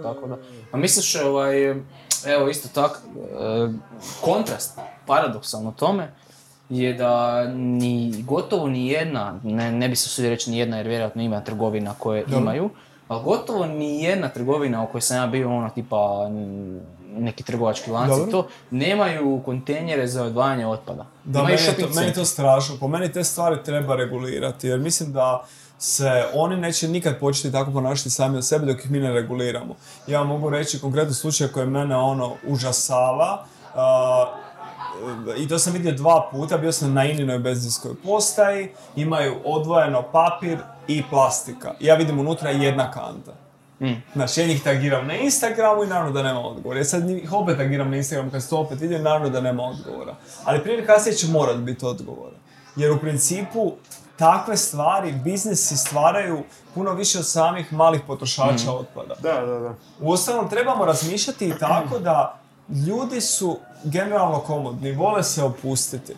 tako da. A misliš, evo isto tako, kontrast, paradoksalno tome, je da gotovo ni jedna, ne bi se usudio reći ni jedna jer vjerojatno ima trgovina koje imaju, ali gotovo ni jedna trgovina u kojoj sam ja bio ono tipa neki trgovački lanci to, nemaju kontejnere za odvajanje otpada. Da, meni je to strašno. Po meni te stvari treba regulirati, jer mislim da se oni neće nikad početi tako ponašati sami od sebe dok ih mi ne reguliramo. Ja mogu reći konkretno slučaj koji mene ono užasava, i to sam vidio 2 puta, bio sam na Ininoj benzinskoj postaji, imaju odvojeno papir i plastika. Ja vidim unutra jedna kanta. Znači, ja njih tagiram na Instagramu i naravno da nema odgovora. Ja sad njih opet tagiram na Instagramu kad se to opet vidio i naravno da nema odgovora. Ali prije ili kasnije će morat biti odgovora. Jer u principu takve stvari biznisi stvaraju puno više od samih malih potrošača otpada. Da. Uostalom trebamo razmišljati i tako da ljudi su generalno komodni, vole se opustiti.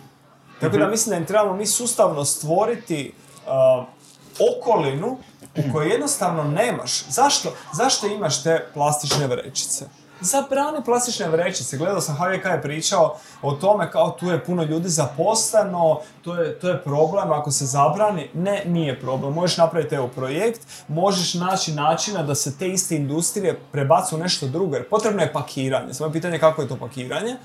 Tako da mislim da im trebamo mi sustavno stvoriti okolinu u kojoj jednostavno nemaš. Zašto imaš te plastične vrećice? Zabrani plastične vrećice. Gledao sam, HVK je pričao o tome kao tu je puno ljudi zaposleno, to je problem ako se zabrani. Ne, nije problem. Možeš napraviti evo projekt, možeš naći načina da se te iste industrije prebacu u nešto drugo, jer potrebno je pakiranje. Samo je pitanje kako je to pakiranje.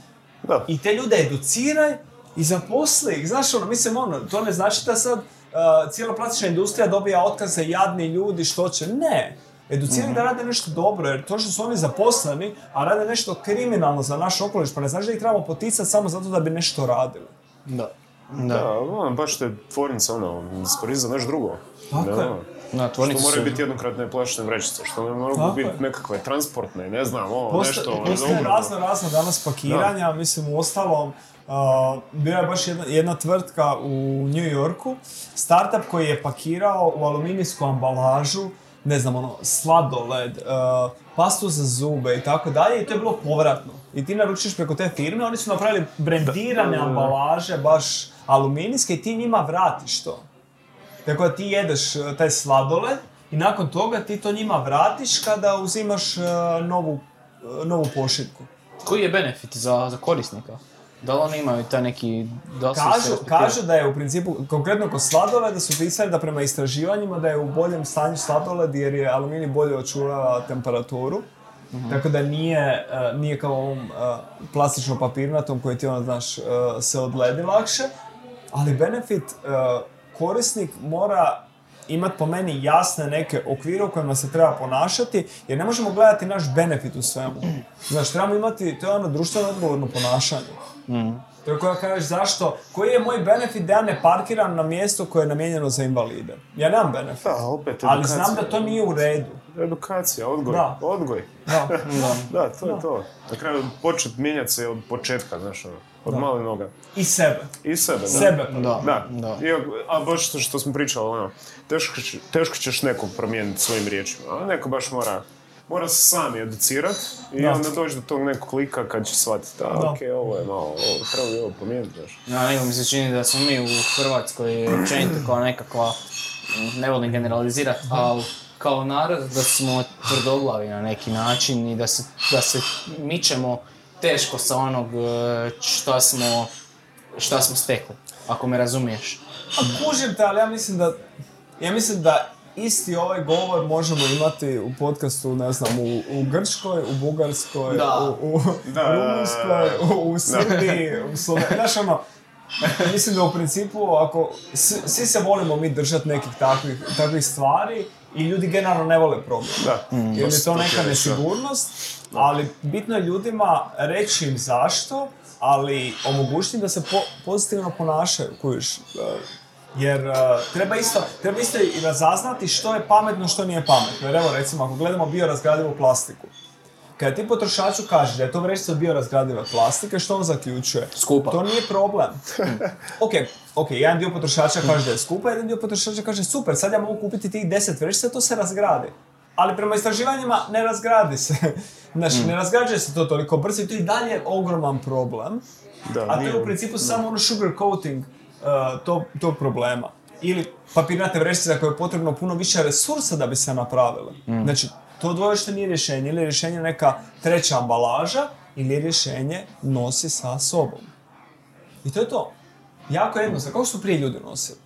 Da. I te ljude educiraj i zaposli ih. Znaš, to ne znači da sad cijela plastična industrija dobija otkaze, jadni ljudi, što će. Ne. Educirani da rade nešto dobro, jer to što su oni zaposleni, a rade nešto kriminalno za naš okoliš, pa ne znaš da ih trebamo poticati samo zato da bi nešto radili. Da, baš te tvornica, iskoristi za nešto drugo. Tako je. Što moraju biti jednokratne plastične vrećice, što moraju biti nekakve transportne, ne znam, nešto. Postoje razno danas pakiranja, u ostalom. Bila je baš jedna tvrtka u New Yorku, startup koji je pakirao u aluminijsku ambalažu, ne znam, sladoled, pastu za zube i tako dalje, i to je bilo povratno. I ti naručiš preko te firme, oni su napravili brendirane ambalaže, baš aluminijske, i ti njima vratiš to. Tako da ti jedeš taj sladoled i nakon toga ti to njima vratiš kada uzimaš novu pošiljku. Koji je benefit za korisnika? Da li oni imaju taj neki... Kažu da je u principu, konkretno kod sladoleda su pisali da prema istraživanjima da je u boljem stanju sladoled jer je aluminij bolje očuvao temperaturu. Tako da nije kao ovom plastično papirnatom koji ti se odledi lakše. Ali benefit, korisnik mora imati po meni jasne neke okvire u kojima se treba ponašati, jer ne možemo gledati naš benefit u svemu. Znaš, trebamo imati, to je društveno odgovorno ponašanje. Tako da kažeš zašto, koji je moj benefit da ja ne parkiram na mjesto koje je namijenjeno za invalide? Ja nemam benefit, ali znam da to nije u redu. Edukacija, odgoj. Da, to je to. Na kraju početi mijenjati se od početka, znaš, od male noga. I sebe. Da. A baš što smo pričali, teško ćeš nekog promijeniti svojim riječima, a neko baš mora se sami educirati i onda doći do tog nekog lika kad će shvatiti ovo je malo, treba bi ovo pomijeniti. Nego mi se čini da smo mi u Hrvatskoj općenito kao nekakva, ne volim generalizirati, ali kao narod da smo tvrdoglavi na neki način i da se mičemo teško sa onog šta smo stekli, ako me razumiješ. Kužim te, ali ja mislim da isti ovaj govor možemo imati u podcastu, ne znam, u Grčkoj, u Bugarskoj, u Rumunjskoj, u Srbiji, u Sloveniji. Znaš, ono, mislim da u principu, ako svi se volimo mi držati nekih takvih stvari, i ljudi generalno ne vole problem. Jer je to neka nesigurnost, ali bitno je ljudima reći im zašto, ali omogućiti da se pozitivno ponašaju, kužiš. Jer treba isto i razaznati što je pametno, što nije pametno. Jer evo recimo, ako gledamo biorazgradivu plastiku, kada ti potrošaču kažeš da je to vrećica od biorazgradive plastike, što on zaključuje? Skupa. To nije problem. Ok, jedan dio potrošača kaže da je skupa, jedan dio potrošača kaže super, sad ja mogu kupiti tih 10 vrećica, to se razgradi. Ali prema istraživanjima ne razgradi se. Znači, ne razgrađuje se to toliko brzo i to i dalje je ogroman problem. A to je u principu samo ono sugarcoating tog problema. Ili papirnate vrećice za koje je potrebno puno više resursa da bi se napravile. Znači, to dvoješte nije rješenje, ili je rješenje neka treća ambalaža, ili je rješenje nosi sa sobom. I to je to. Jako jednostavno, kao su prije ljudi nosili.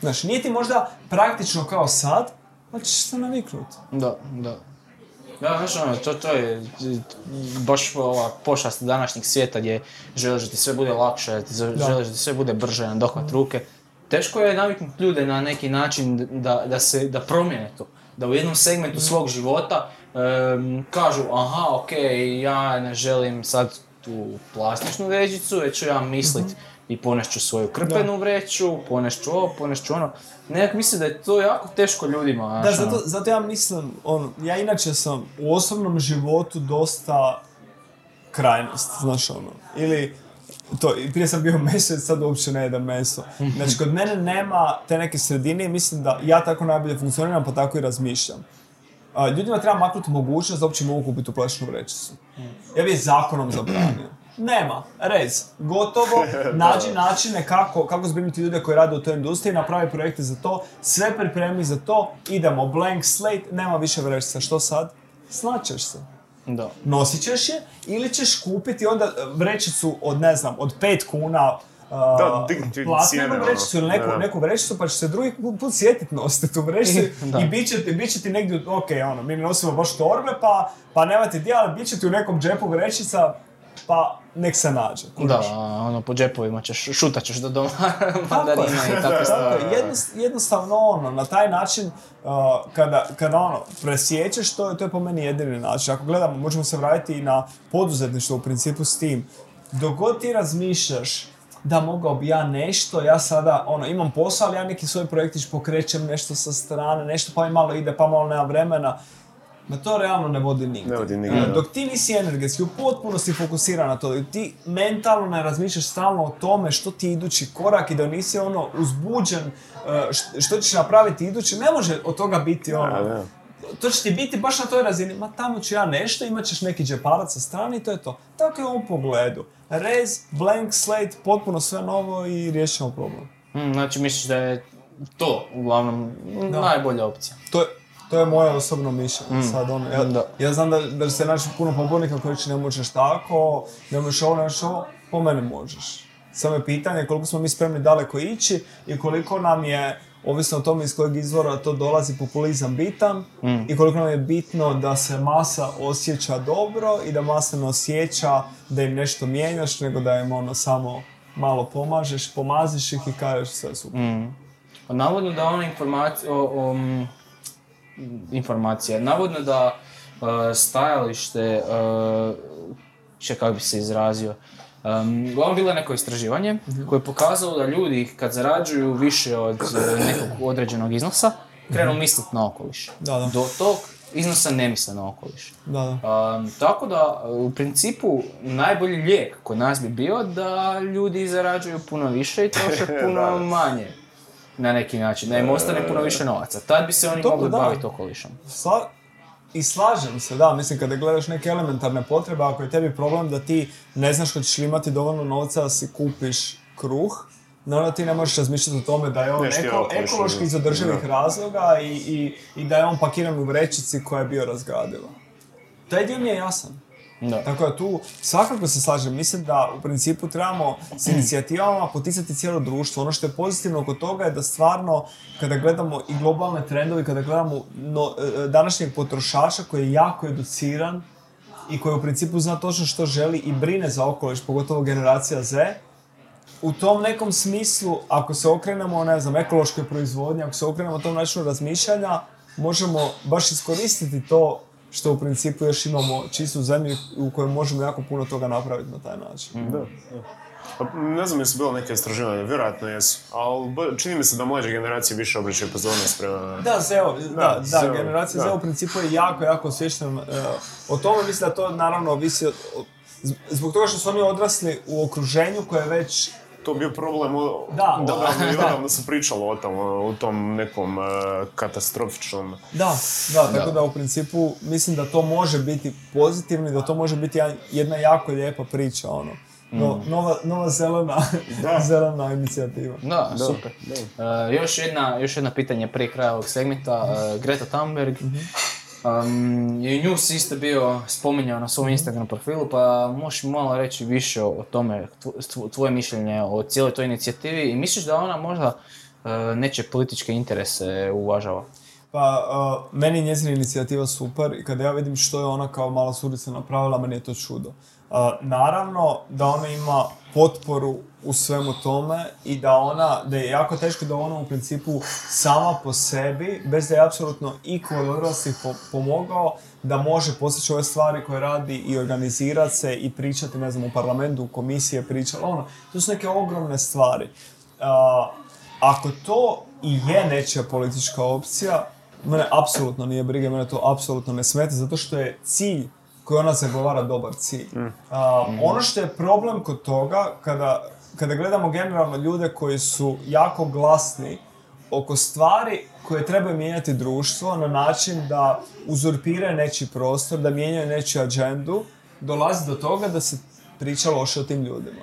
Znaš, nije ti možda praktično kao sad, ali ćeš se naviknuti. Da. Da, znaš, ono, to je baš ova pošast današnjeg svijeta gdje želiš da ti sve bude lakše, želiš da ti sve bude brže na dohvat ruke. Teško je naviknuti ljude na neki način da promijene to. Da u jednom segmentu svog života kažu aha, okej, ja ne želim sad tu plastičnu vrećicu, već ću ja mislit i ponešću svoju krpenu vreću, ponešću ovo, ponešću ono. Nekak mislim da je to jako teško ljudima. Da, zato ja mislim, ja inače sam u osobnom životu dosta krajnost, znaš ono, ili to, prije sam bio meso, sad uopće ne jedem meso. Znači, kod mene nema te neke sredine i mislim da ja tako najbolje funkcioniram, pa tako i razmišljam. Ljudima treba maknuti mogućnost da uopće mogu kupiti u plastičnu vrećicu. Ja bi je zakonom zabranio. Nema, rez, gotovo, nađi načine kako zbrinuti ljude koji rade u toj industriji, napravi projekte za to, sve pripremi za to, idemo, blank slate, nema više vrećica, što sad? Slačeš se. Da. Nosit ćeš je ili ćeš kupiti onda vrećicu od, ne znam, od 5 kuna platnenu vrećicu ili neku vrećicu, pa će se drugi put sjetiti nositi tu vrećicu i bit će ti negdje, mi nosimo baš torbe, pa nema ti dijela, bit će ti u nekom džepu vrećica, pa nek se nađe. Kužiš. Da, po džepovima šutaćeš do doma mandarina i tako stvari. Jednostavno, na taj način, kada presjećeš, to je po meni jedini način. Ako gledamo, možemo se vratiti i na poduzetništvo u principu s tim. Dok god ti razmišljaš da mogao bi ja nešto, ja sada imam posao, ali ja neki svoj projektić pokrećem, nešto sa strane, nešto pa mi malo ide, pa malo nema vremena. Ma to realno ne vodi nigdje. Dok ti nisi energetski, u potpunosti fokusiran na to, ti mentalno ne razmišljaš stalno o tome što ti idući korak i da nisi uzbuđen, što ćeš napraviti idući, ne može od toga biti . To će ti biti baš na toj razini, ma tamo ću ja nešto, imat ćeš neki džeparac sa strane i to je to. Tako je u ovom pogledu. Rez, blank slate, potpuno sve novo i riješimo problem. Znači misliš da je to uglavnom najbolja opcija? To je moje osobno mišljenje. Ja znam da se naći puno pobornika koji će ne možeš tako, ne možeš ovo, po mene možeš. Samo je pitanje koliko smo mi spremni daleko ići i koliko nam je, ovisno o tome iz kojeg izvora to dolazi, populizam bitan i koliko nam je bitno da se masa osjeća dobro i da masa ne osjeća da im nešto mijenjaš, nego da im samo malo pomažeš, pomaziš ih i kažeš sve super. Navodno da ona informacija Navodno da stajalište, kako bi se izrazio, uglavnom bilo je neko istraživanje koje je pokazalo da ljudi kad zarađuju više od nekog određenog iznosa, krenu misliti na okoliš. Do tog iznosa ne misle na okoliš. Tako da, u principu, najbolji lijek kod nas bi bio da ljudi zarađuju puno više i troše puno manje. Na neki način, da im ostane puno više novaca. Tad bi se oni mogli baviti okolišom. I slažem se, mislim, kada gledaš neke elementarne potrebe, ako je tebi problem da ti ne znaš hoćeš li imati dovoljno novca da si kupiš kruh, onda ti ne možeš razmišljati o tome da je on ekološki iz održivih razloga i da je on pakiran u vrećici koja je biorazgradiva. Taj dio mi je jasan. Da. Tako da tu svakako se slažem, mislim da u principu trebamo s inicijativama poticati cijelo društvo. Ono što je pozitivno oko toga je da stvarno kada gledamo i globalne trendove, kada gledamo današnjeg potrošača koji je jako educiran i koji u principu zna točno što želi i brine za okoliš, pogotovo generacija Z, u tom nekom smislu, ako se okrenemo, ne znam, ekološkoj proizvodnji, ako se okrenemo tom načinu razmišljanja, možemo baš iskoristiti to što u principu još imamo čistu zemlju u kojoj možemo jako puno toga napraviti na taj način. Mm-hmm. Da. Ne znam jesu bilo neke istraživanja, vjerojatno jesu, ali čini mi se da mlađe generacije više obraćaju pozornost prema... Da, generacija Z u principu je jako, jako osvještena o tome. Mislim da to naravno ovisi zbog toga što su oni odrasli u okruženju koje već... To bio problem, odavno se pričalo o tom, nekom katastrofičnom... Da, tako da u principu mislim da to može biti pozitivno i da to može biti jedna jako lijepa priča, ono. Nova zelena inicijativa. Da, super. Još jedno pitanje prije kraja ovog segmenta. Greta Thunberg. I nju si isto bio spominjao na svom Instagram profilu, pa možeš malo reći više o tome, tvoje mišljenje o cijeloj toj inicijativi i misliš da ona možda nečije političke interese uvažava? Pa, meni njezina inicijativa super i kada ja vidim što je ona kao mala surica napravila, meni je to čudo. Naravno da ona ima potporu u svemu tome i da je jako teško da ona u principu sama po sebi, bez da je apsolutno iko od odraslih pomogao, da može postići ove stvari koje radi i organizirati se i pričati, ne znam, u parlamentu, u komisije pričati, ono, to su neke ogromne stvari. Ako to i je nečija politička opcija, mene apsolutno nije briga, mene to apsolutno ne smeta, zato što je cilj koji ona zagovara dobar cilj. Ono što je problem kod toga, kada gledamo generalno ljude koji su jako glasni oko stvari koje trebaju mijenjati društvo na način da uzurpiraju nečiji prostor, da mijenjaju nečiju agendu, dolazi do toga da se priča loše o tim ljudima.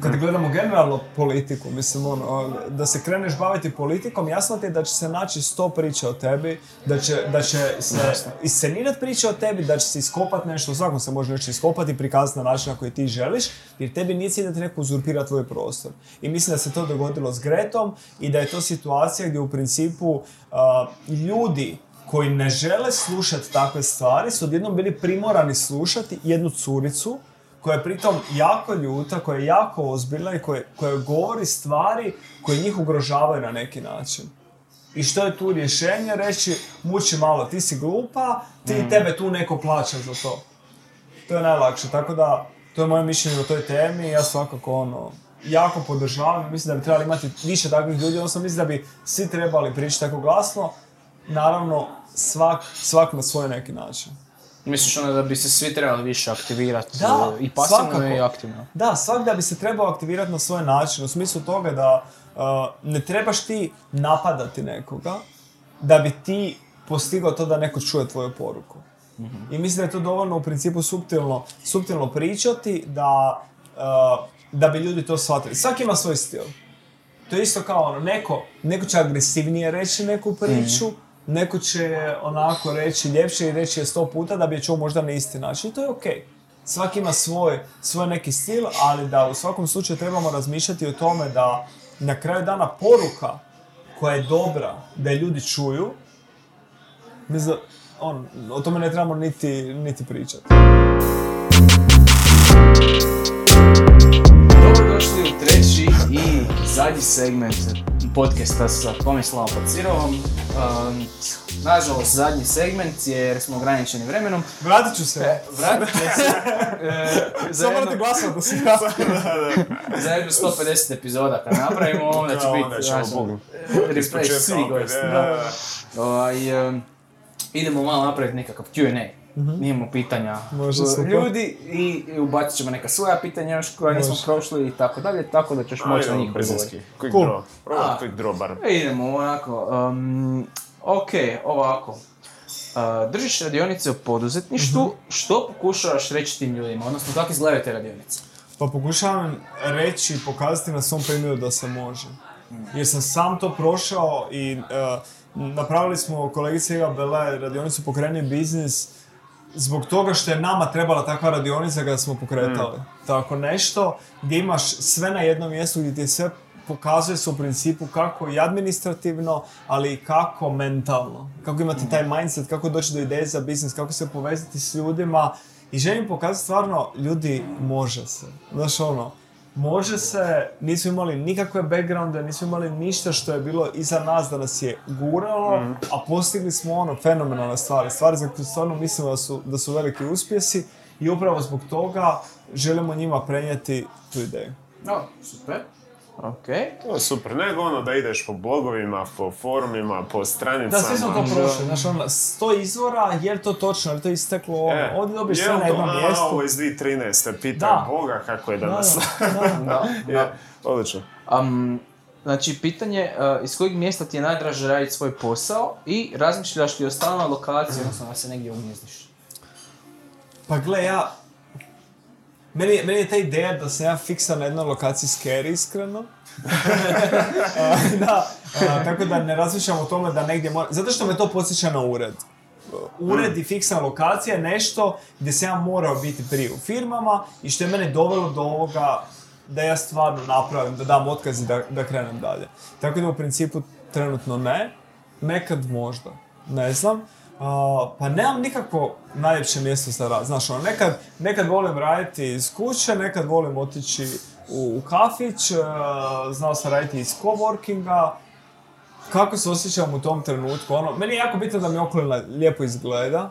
Kada gledamo generalno politiku, mislim, ono, da se kreneš baviti politikom, jasno ti je da će se naći 100 priča o tebi, da će se iscenirati priče o tebi, da će se iskopati nešto, u svakom se može nešto iskopati i prikazati na način na koji ti želiš, jer tebi nije cilj da ti neko uzurpira tvoj prostor. I mislim da se to dogodilo s Gretom i da je to situacija gdje u principu ljudi koji ne žele slušati takve stvari su odjednom bili primorani slušati jednu curicu koja je pritom jako ljuta, koja je jako ozbiljna i koja govori stvari koje njih ugrožavaju na neki način. I što je tu rješenje? Reći, muči malo, ti si glupa, tebe tu neko plaća za to. To je najlakše, tako da to je moje mišljenje o toj temi. Ja svakako jako podržavam, mislim da bi trebali imati više takvih ljudi, odnosno mislim da bi svi trebali pričati tako glasno, naravno svak na svoj neki način. Misliš onda da bi se svi trebali više aktivirati i pasivno svakako. I aktivno? Da, svak da bi se trebao aktivirati na svoj način, u smislu toga da ne trebaš ti napadati nekoga da bi ti postigao to da neko čuje tvoju poruku. Mm-hmm. I mislim da je to dovoljno u principu suptilno pričati da bi ljudi to shvatili. Svaki ima svoj stil. To je isto kao neko će agresivnije reći neku priču, neko će onako reći ljepše i reći je 100 puta da bi je čuo možda na isti način. I to je okej. Svaki ima svoj neki stil, ali da u svakom slučaju trebamo razmišljati o tome da na kraju dana poruka koja je dobra, da je ljudi čuju, mislim, o tome ne trebamo niti pričati. Dobrodošli u treći i zadnji segment podcasta sa Tomislavom Pancirovom. Nažalost, zadnji segment jer smo ograničeni vremenom. Vratit ću se. Samo morate glasati da se jasno. Za jednu 150 epizoda kad napravimo, onda će biti replay svi gosti. Idemo malo napraviti nekakav Q&A. Nijemo pitanja ljudi i ubacit ćemo neka svoja pitanja još koja nismo prošli i tako dalje, tako da ćeš moći na njih odgovoriti. Cool. Quick draw bar. Idemo onako. Ovako. Držiš radionice u poduzetništvu, što pokušavaš reći tim ljudima, odnosno kako izgledaju te radionice? Pa pokušavam reći i pokazati na svom primjeru da se može. Jer sam sam to prošao i napravili smo kolegice Iga Bela radionicu Pokreni biznis zbog toga što je nama trebala takva radionica kada smo pokretali. Tako nešto gdje imaš sve na jednom mjestu, gdje ti sve pokazuje se u principu kako i administrativno, ali i kako mentalno. Kako imati taj mindset, kako doći do ideje za biznis, kako se povezati s ljudima. I želim pokazati stvarno, ljudi, može se. Znaš ono, može se, nisu imali nikakve backgrounde, nisu imali ništa što je bilo iza nas da nas je guralo, a postigli smo ono, fenomenalne stvari za koje stvarno mislimo da su veliki uspjesi i upravo zbog toga želimo njima prenijeti tu ideju. No, super. Okay. To je super, nego ono da ideš po blogovima, po forumima, po stranicama. Da, svi smo to prošli, znaš ono, 100 izvora, je li to točno, je li to isteklo ovo, ovdje dobiješ sve na jednom mjestu. Ovo iz 2013. Pitam Boga kako je danas. Da. Odlično. Znači, pitanje, iz kojeg mjesta ti je najdraže raditi svoj posao i razmišljaš li o stalnoj lokaciji, odnosno da se negdje ugnjezdiš? Pa gle, Meni je ta ideja da sam ja fiksan na jednoj lokaciji scary, iskreno. Tako da ne razmišljam o tome da negdje moram... Zato što me to podsjeća na ured. Ured i fiksna lokacija je nešto gdje sam ja morao biti prije u firmama i što je mene dovelo do ovoga da ja stvarno napravim, da dam otkaz i da krenem dalje. Tako da u principu trenutno ne, nekad možda, ne znam. Pa nemam nikako najljepše mjesto za rad. Znaš, ono, nekad volim raditi iz kuće, nekad volim otići u kafić, znao sam raditi iz coworkinga. Kako se osjećam u tom trenutku? Ono, meni je jako bitno da mi okolina lijepo izgleda,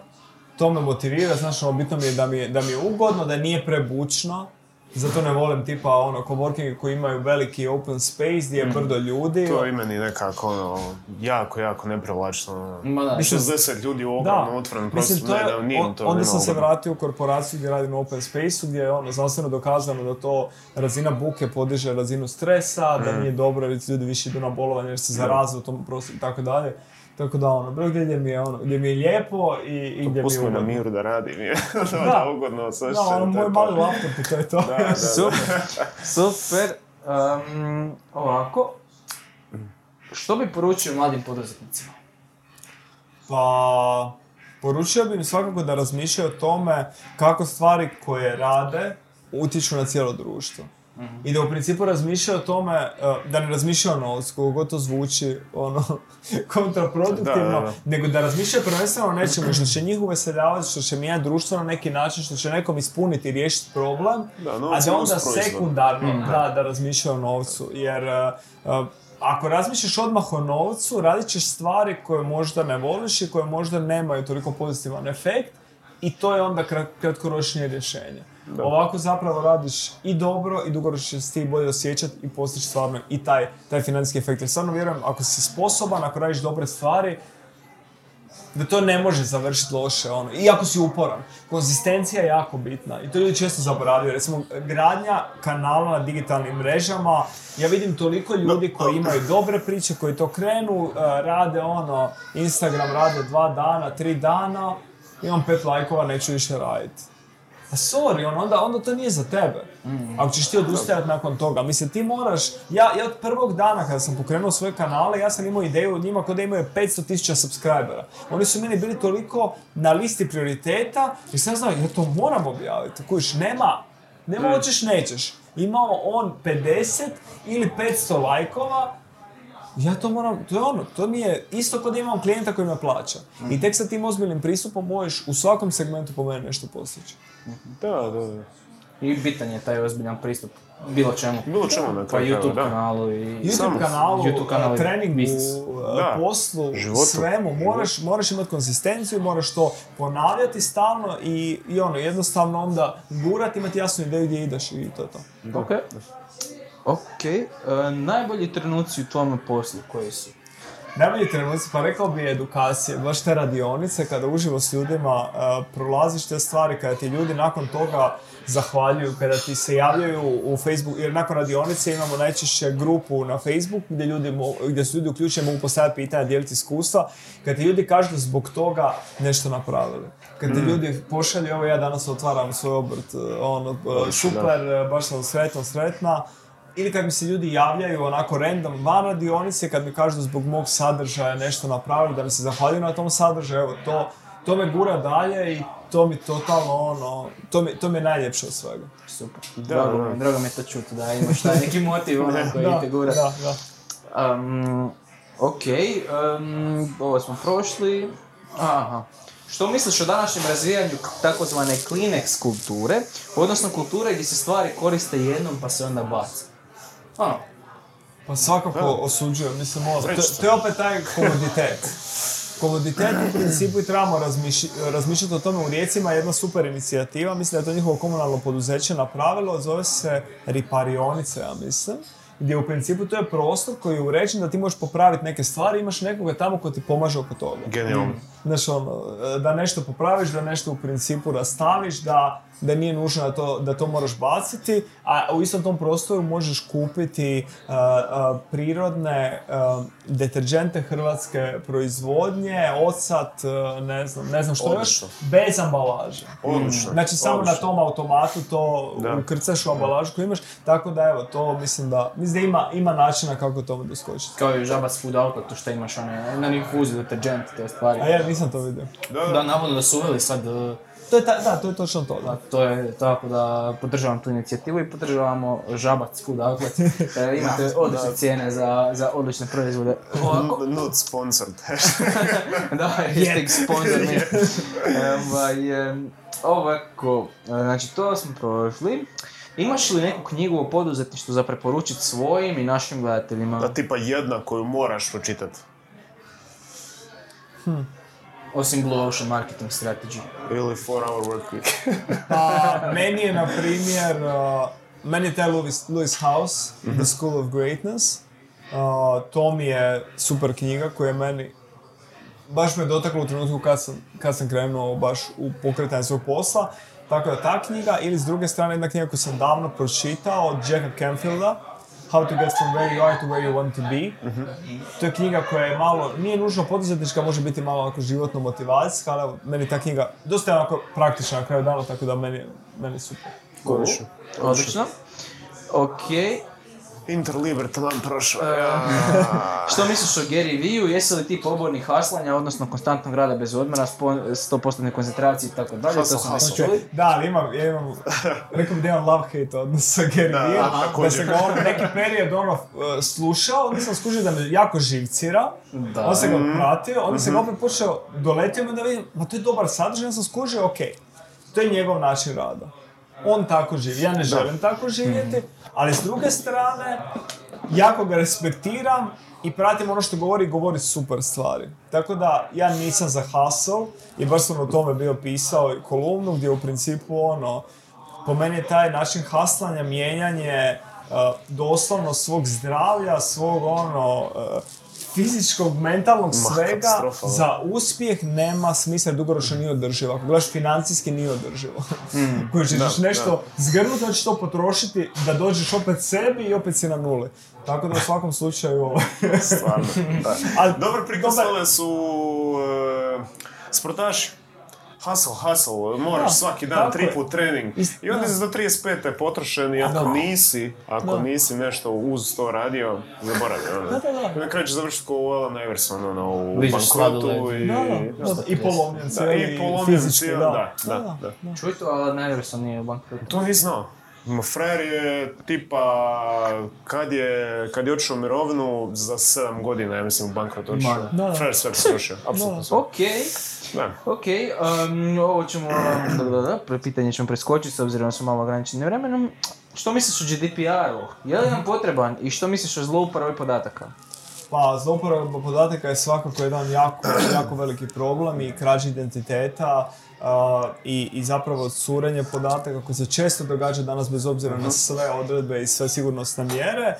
to me motivira, znaš, ono, bitno mi je da mi je ugodno, da nije prebučno. Zato ne volim tipa ono coworkinge koji imaju veliki open space gdje je brdo ljudi. To je meni nekako ono jako neprivlačno. Više 10 ljudi u ogromnom otvorenom prostoru, ne, nije to. Onda sam se vratio u korporaciju gdje radim u open space-u gdje je ono znanstveno dokazano da to razina buke podiže razinu stresa, da nije dobro jer ljudi više idu na bolovanje jer se zaraze u tom prostoru i tako dalje. Tako da ono, bilo gdje mi je ono, gdje mi je lijepo i gdje mi je ugodno. Pusti mi na miru da radim, da ugodno sve što je. Da, ono moj mali laptop i to je to. Da. Super. Ovako, što bi poručio mladim poduzetnicima? Pa, poručio bi im svakako da razmišljaju o tome kako stvari koje rade utiču na cijelo društvo. I da u principu razmišljaju o tome, da ne razmišljaju o novcu, koliko god to zvuči ono, kontraproduktivno, nego da razmišljaju prvenstveno o nečemu što će njih uveseljavati, što će mijenjati društvo na neki način, što će nekom ispuniti i riješiti problem, a da onda sekundarno da razmišljaju o novcu. Jer ako razmišljaš odmah o novcu, radit ćeš stvari koje možda ne voliš i koje možda nemaju toliko pozitivan efekt i to je onda kratkoročnije rješenje. Da. Ovako zapravo radiš i dobro i dugoročno ćeš ti bolje osjećati i postići stvarno i taj financijski efekt. Jer stvarno vjerujem, ako si sposoban, ako radiš dobre stvari, da to ne može završiti loše. Ono. I ako si uporan. Konzistencija je jako bitna i to ljudi često zaboravljaju. Recimo, gradnja kanala na digitalnim mrežama, ja vidim toliko ljudi koji imaju dobre priče, koji to krenu, rade ono, Instagram rade 2 dana, 3 dana, imam 5 lajkova, neću više raditi. A sorry, onda to nije za tebe. Ako ćeš ti odustajati nakon toga. Mislim, ti moraš... Ja od prvog dana kada sam pokrenuo svoje kanale, ja sam imao ideju od njima kao da imaju 500,000 subscribera. Oni su meni bili toliko na listi prioriteta, jer sam znao, ja to moram objaviti. Kojiš, nema hoćeš, nećeš. Imao on 50 ili 500 lajkova, ja to moram, to je ono, to mi je isto kao da imam klijenta koji me plaća. I tek sa tim ozbiljnim pristupom možeš u svakom segmentu po meni nešto postići. Da. I bitan je taj ozbiljan pristup bilo čemu na kraju. Pa YouTube kanalu i... YouTube kanalu, treningu, poslu, životu. Svemu. Moraš imati konzistenciju, moraš to ponavljati stalno i ono, jednostavno onda gurati, imati jasnu ideju gdje ideš i to je to. Ok, najbolji trenuci u tvojom poslu koji su? Najbolji trenuci, pa rekao bi edukacije, baš te radionice, kada uživo s ljudima prolaziš te stvari, kada ti ljudi nakon toga zahvaljuju, kada ti se javljaju u Facebook, jer nakon radionice imamo najčešće grupu na Facebooku gdje su ljudi uključeni, mogu postaviti pitanja, dijeliti iskustva, kada ti ljudi kažu zbog toga nešto napravili. Kada ti ljudi pošalju, evo ja danas otvaram svoj obrt, ono, super, baš sam sretna. Ili kad mi se ljudi javljaju onako random van radionice, kad mi kažu da zbog mog sadržaja nešto napravili, da mi se zahvaljuju na tom sadržaju, evo to to me gura dalje i to mi totalno ono, to mi je najljepše od svega. Super. Drago mi je to čuti da imaš taj neki motiv ono koji te gura. Da. Okej, ovo smo prošli. Aha. Što misliš o današnjem razvijanju takozvane Kleenex kulture, odnosno kulture gdje se stvari koriste jednom pa se onda baca? Ono. Pa svakako osuđujem, mislim ovo. To je opet taj komoditet. Komoditet u principu i trebamo razmišljati o tome. U Rijecima je jedna super inicijativa, mislim da je to njihovo komunalno poduzeće napravilo, zove se Riparionice, ja mislim. Gdje u principu to je prostor koji je uređen da ti možeš popraviti neke stvari, imaš nekoga tamo ko ti pomaže oko toga. Genijalno. Znaš ono, da nešto popraviš, da nešto u principu rastaviš, da nije nužno da to moraš baciti, a u istom tom prostoru možeš kupiti prirodne deterđente hrvatske proizvodnje, odsad, ne znam što još, bez ambalaže. Odlično. Znači samo na tom automatu to ukrcaš u ambalažu koju imaš, tako da evo, to mislim da ima načina kako tome doskočiti. Kao i žaba s food alcohol, to što imaš one, na infuzi deterđent, te stvari. A ja nisam to vidio. Da, navodno da su uveli sad... To je točno to, da. To je tako da podržavam tu inicijativu i podržavamo Žabac Food Outlet. Imate odlične cijene za odlične proizvode. Not sponsored. Da, hashtag sponsor me. Ovako, znači to smo prošli. Imaš li neku knjigu o poduzetništvu za preporučiti svojim i našim gledateljima? Da, tipa jedna koju moraš pročitati. Osim Blue Ocean Marketing Strategy. Ili 4-hour work week. Meni je, na primjer, taj Lewis Howes, The School of Greatness. To mi je super knjiga koja je meni... Baš me dotakla u trenutku kad sam krenuo baš u pokretanje svog posla. Tako da ta knjiga, ili s druge strane jedna knjiga koju sam davno pročitao od Jacka Canfielda. How to get from where you are to where you want to be. To je knjiga koja je malo, nije nužno poduzetnička, može biti malo onako životno motivacijska, ali meni ta knjiga dosta je onako praktična na kraju dana, tako da meni super. Kovišu. Odlično. Okej. Interliber to nam prošao. Što misliš o Gary Vee-u? Jesi li ti pobornik haslanja, odnosno konstantnog rada bez odmora, 100% koncentracije i tako dalje? Da, ali imam rekao bi da imam love-hate odnos sa Gary Vee-om. Da sam ga ono neki period slušao, onda sam skužio da me jako živcira. Onda sam ga pratio, onda sam ga opet počeo, doletio me da vidim, ma to je dobar sadržaj, onda sam skužio, okej, to je njegov način rada. On tako živi, ja ne želim tako živjeti, ali s druge strane, jako ga respektiram i pratim ono što govori super stvari. Tako da, ja nisam za hustle i baš sam o tome bio pisao i kolumnu gdje u principu ono, po meni je taj način haslanja, mijenjanje doslovno svog zdravlja, svog ono, fizičkog, mentalnog svega za uspjeh nema smisla, dugoročno nije održivo. Ako gledaš financijski nije održivo. Koji ćeš nešto zgrnuti, hoćeš to potrošiti da dođeš opet sebi i opet si na nuli. Tako da u svakom slučaju ovo... Stvarno, da. Dobar prikosloven su sportaši. Hustle, moraš svaki dan, 3 put trening. I onda si do 35. potrošen i ako nisi nešto uz to radio, zaboravio. Na kraju ćeš završiti kao u Allen Iverson, u bankrotu i polomljen cijeli, da. Čuj to, Allen Iverson nije u bankrotu. To nisam znao. Frajer je tipa, kad je otišao u mirovinu, za 7 godina, ja mislim, u bankrot otišao. Frajer sve poslušio, apsolutno sve. Okej, ovo ćemo, pitanje ćemo preskočiti, s obzirom da smo malo ograničeni vremenom. Što misliš o GDPR-u? Je li nam potreban i što misliš o zlouporabi podataka? Pa, zlouporaba podataka je svakako jedan jako veliki problem i krađa identiteta. I zapravo curenje podataka koje se često događa danas bez obzira na sve odredbe i sve sigurnosne mjere.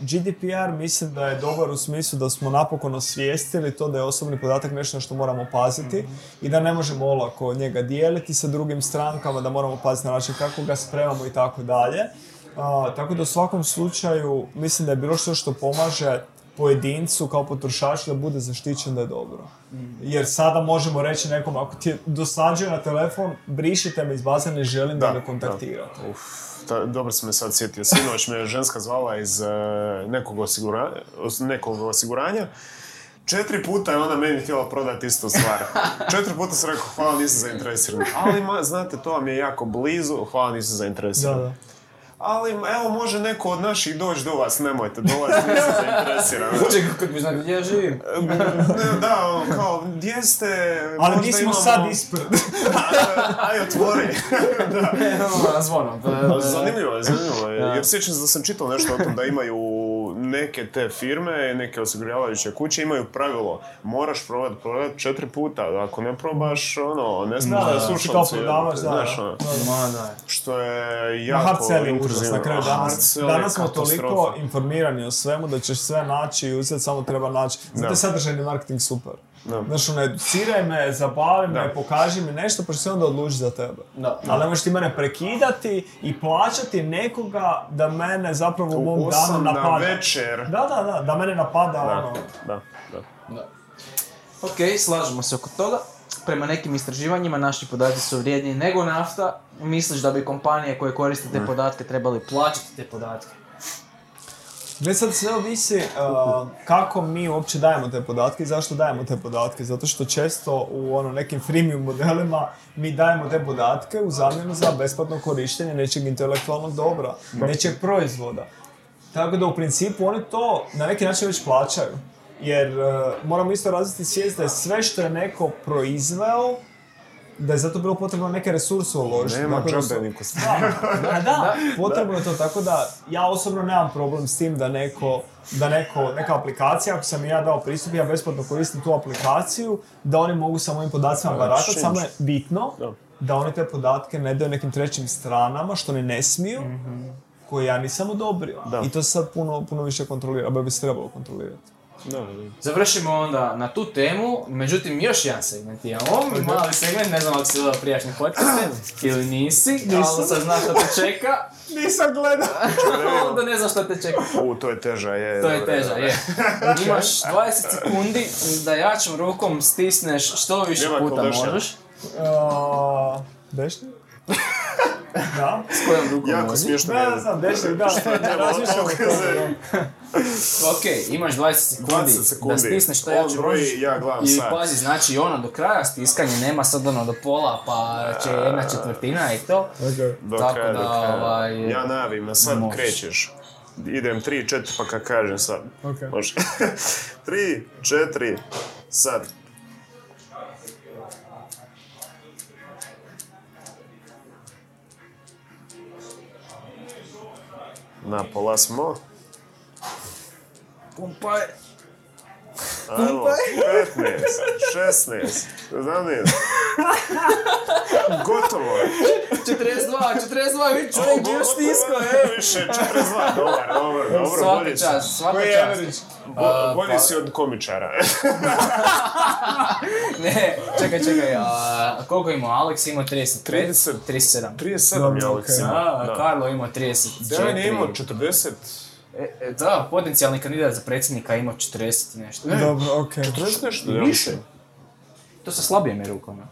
GDPR mislim da je dobar u smislu da smo napokon osvijestili to da je osobni podatak nešto na što moramo paziti i da ne možemo olako njega dijeliti sa drugim strankama, da moramo paziti na način kako ga spremamo i tako dalje. Tako da u svakom slučaju mislim da je bilo što pomaže pojedincu kao potrošaču da bude zaštićen da je dobro. Jer sada možemo reći nekom, ako ti dosađuje na telefon, brišite me iz baze, ne želim da me kontaktirate. Dobro sam me sad sjetio. Sinoć me ženska zvala iz nekog osiguranja 4 puta je ona meni htjela prodati istu stvar. 4 puta sam rekao, hvala, nisam zainteresiran. Ali, znate, to vam je jako blizu, hvala, nisam zainteresiran. Da, da. Ali, evo, može neko od naših doći do vas, nemojte dolaziti, nisam zainteresiran. Uče, kako bi znali, gdje ja živim? Da, kao, gdje ste... Ali mi smo sad ispred. Aj, otvori. Zvonom. Zanimljivo je, jer sjećam se da sam čitao nešto o tom da imaju neke te firme, neke osiguravajuće kuće imaju pravilo, moraš probat 4 puta, ako ne probaš, ono, ne smiješ da slušalci. Što je jako impresivno. Danas smo toliko informirani o svemu da ćeš sve naći i uzeti, samo treba naći. Znate, sadržajni marketing super. No. Znači, ono, educiraj me, zabavi me, pokaži mi nešto, pa ću se onda odlučiti za tebe. Ali ne možeš ti mene prekidati i plaćati nekoga da mene zapravo u mom danu napada. 8 na večer. Da, da mene napada. Da. Ok, slažemo se oko toga. Prema nekim istraživanjima naši podaci su vrijedniji nego nafta. Misliš da bi kompanije koje koriste te podatke trebali plaćati te podatke? Već sad sve ovisi kako mi uopće dajemo te podatke i zašto dajemo te podatke. Zato što često u nekim freemium modelima mi dajemo te podatke u zamjenu za besplatno korištenje nečeg intelektualnog dobra, nečeg proizvoda. Tako da u principu oni to na neki način već plaćaju. Jer moramo isto razviti svijest da je sve što je neko proizveo, da je zato bilo potrebno neke resurse uložiti. Nema džabenika stvarno. Da, potrebno je to, tako da ja osobno nemam problem s tim da neka aplikacija, ako sam ja dao pristup, ja besplatno koristim tu aplikaciju, da oni mogu sa mojim podacima baratati, samo je bitno da oni te podatke ne daju nekim trećim stranama, što oni ne smiju, koje ja nisam odobrio. I to se sad puno više kontrolira, ali bi se trebalo kontrolirati. No. Završimo onda na tu temu, međutim još jedan segment imamo, mali segment, ne znam ako si gledao prijašnje podcaste ili nisi, ali sad znaš što te čeka. Nisam gledao. Onda ne znaš što te čeka. To je teža, je. Imaš 20 sekundi da jačom rukom stisneš što više puta možeš. Dešnje? Da, s kojom drugom jako možeš? Smiješno je. Da, razmišljamo to. Ok, imaš 20 sekundi da stisneš što jače možeš i pazi, znači ono do kraja stiskanje, nema sad ono do pola pa će 1/4 i to. Okay. Do kraja. Ja navim, a sad krećeš. Idem 3-4 pa kad kažem sad. Okay. Može. 3-4 sad. Na pola smo. Pumpaj. 15, 16, znamen. Gotovo je. 42, vidiš, čovjek je još stiskao. Više, 42, dobro. Svaka čast. Bolje si od komičara. Ne, čekaj. Koliko imao? Alex imao 35? 37 je Alex imao. Karlo imao 34. Dejan je imao 40. Da, potencijalni kandidat za predsjednika ima 40 nešto. Dobro, okej. 40 nešto? Više. To sa slabijim rukama.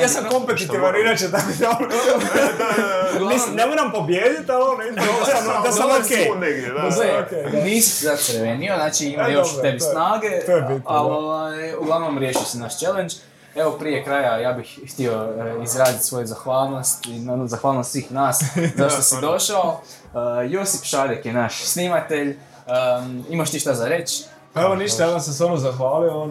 Ja sam kompetitivan, inače da mi dobro... Ne moram pobijediti, ali da sam okej. Nisi zacrvenio, znači ima još u tebi snage, ali uglavnom riješio si naš challenge. Evo, prije kraja ja bih htio izraziti svoju zahvalnost i zahvalnost svih nas zašto si došao. Josip Šarek je naš snimatelj. Imaš ti šta za reći? Evo ništa, ja vam sam stvarno zahvalio,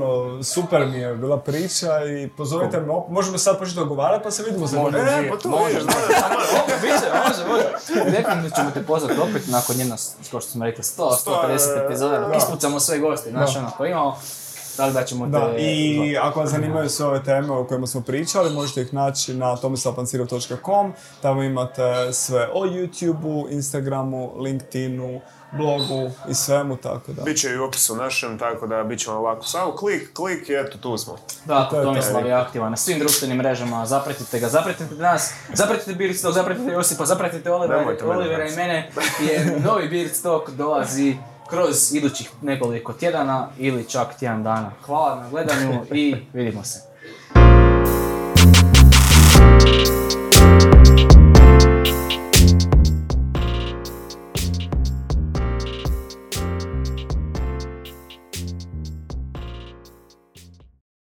super mi je bila priča i pozovite me, možemo sad početi dogovarati pa se vidimo za godinu. Može. Definitivno ćemo te pozvati opet nakon njena, kao što smo rekli, 100-150 epizoda, ispucamo sve goste, znaš ono ko imamo. Tako da ćemo te... I ako vas zanimaju sve ove teme o kojima smo pričali, možete ih naći na tomislavpancirov.com. Tamo imate sve o YouTube-u, Instagramu, LinkedInu, blogu i svemu, tako da. Biće i u opisu našem, tako da bit će vam lako. Samo klik i eto, tu smo. Da, Tomislav je aktivan na svim društvenim mrežama, zapratite ga, zapratite nas, zapratite Beard Stock, zapratite Josipa, zapratite Olivera i mene, jer novi Beard Stock dolazi kroz idućih nekoliko tjedana ili čak tjedan dana. Hvala na gledanju i vidimo se.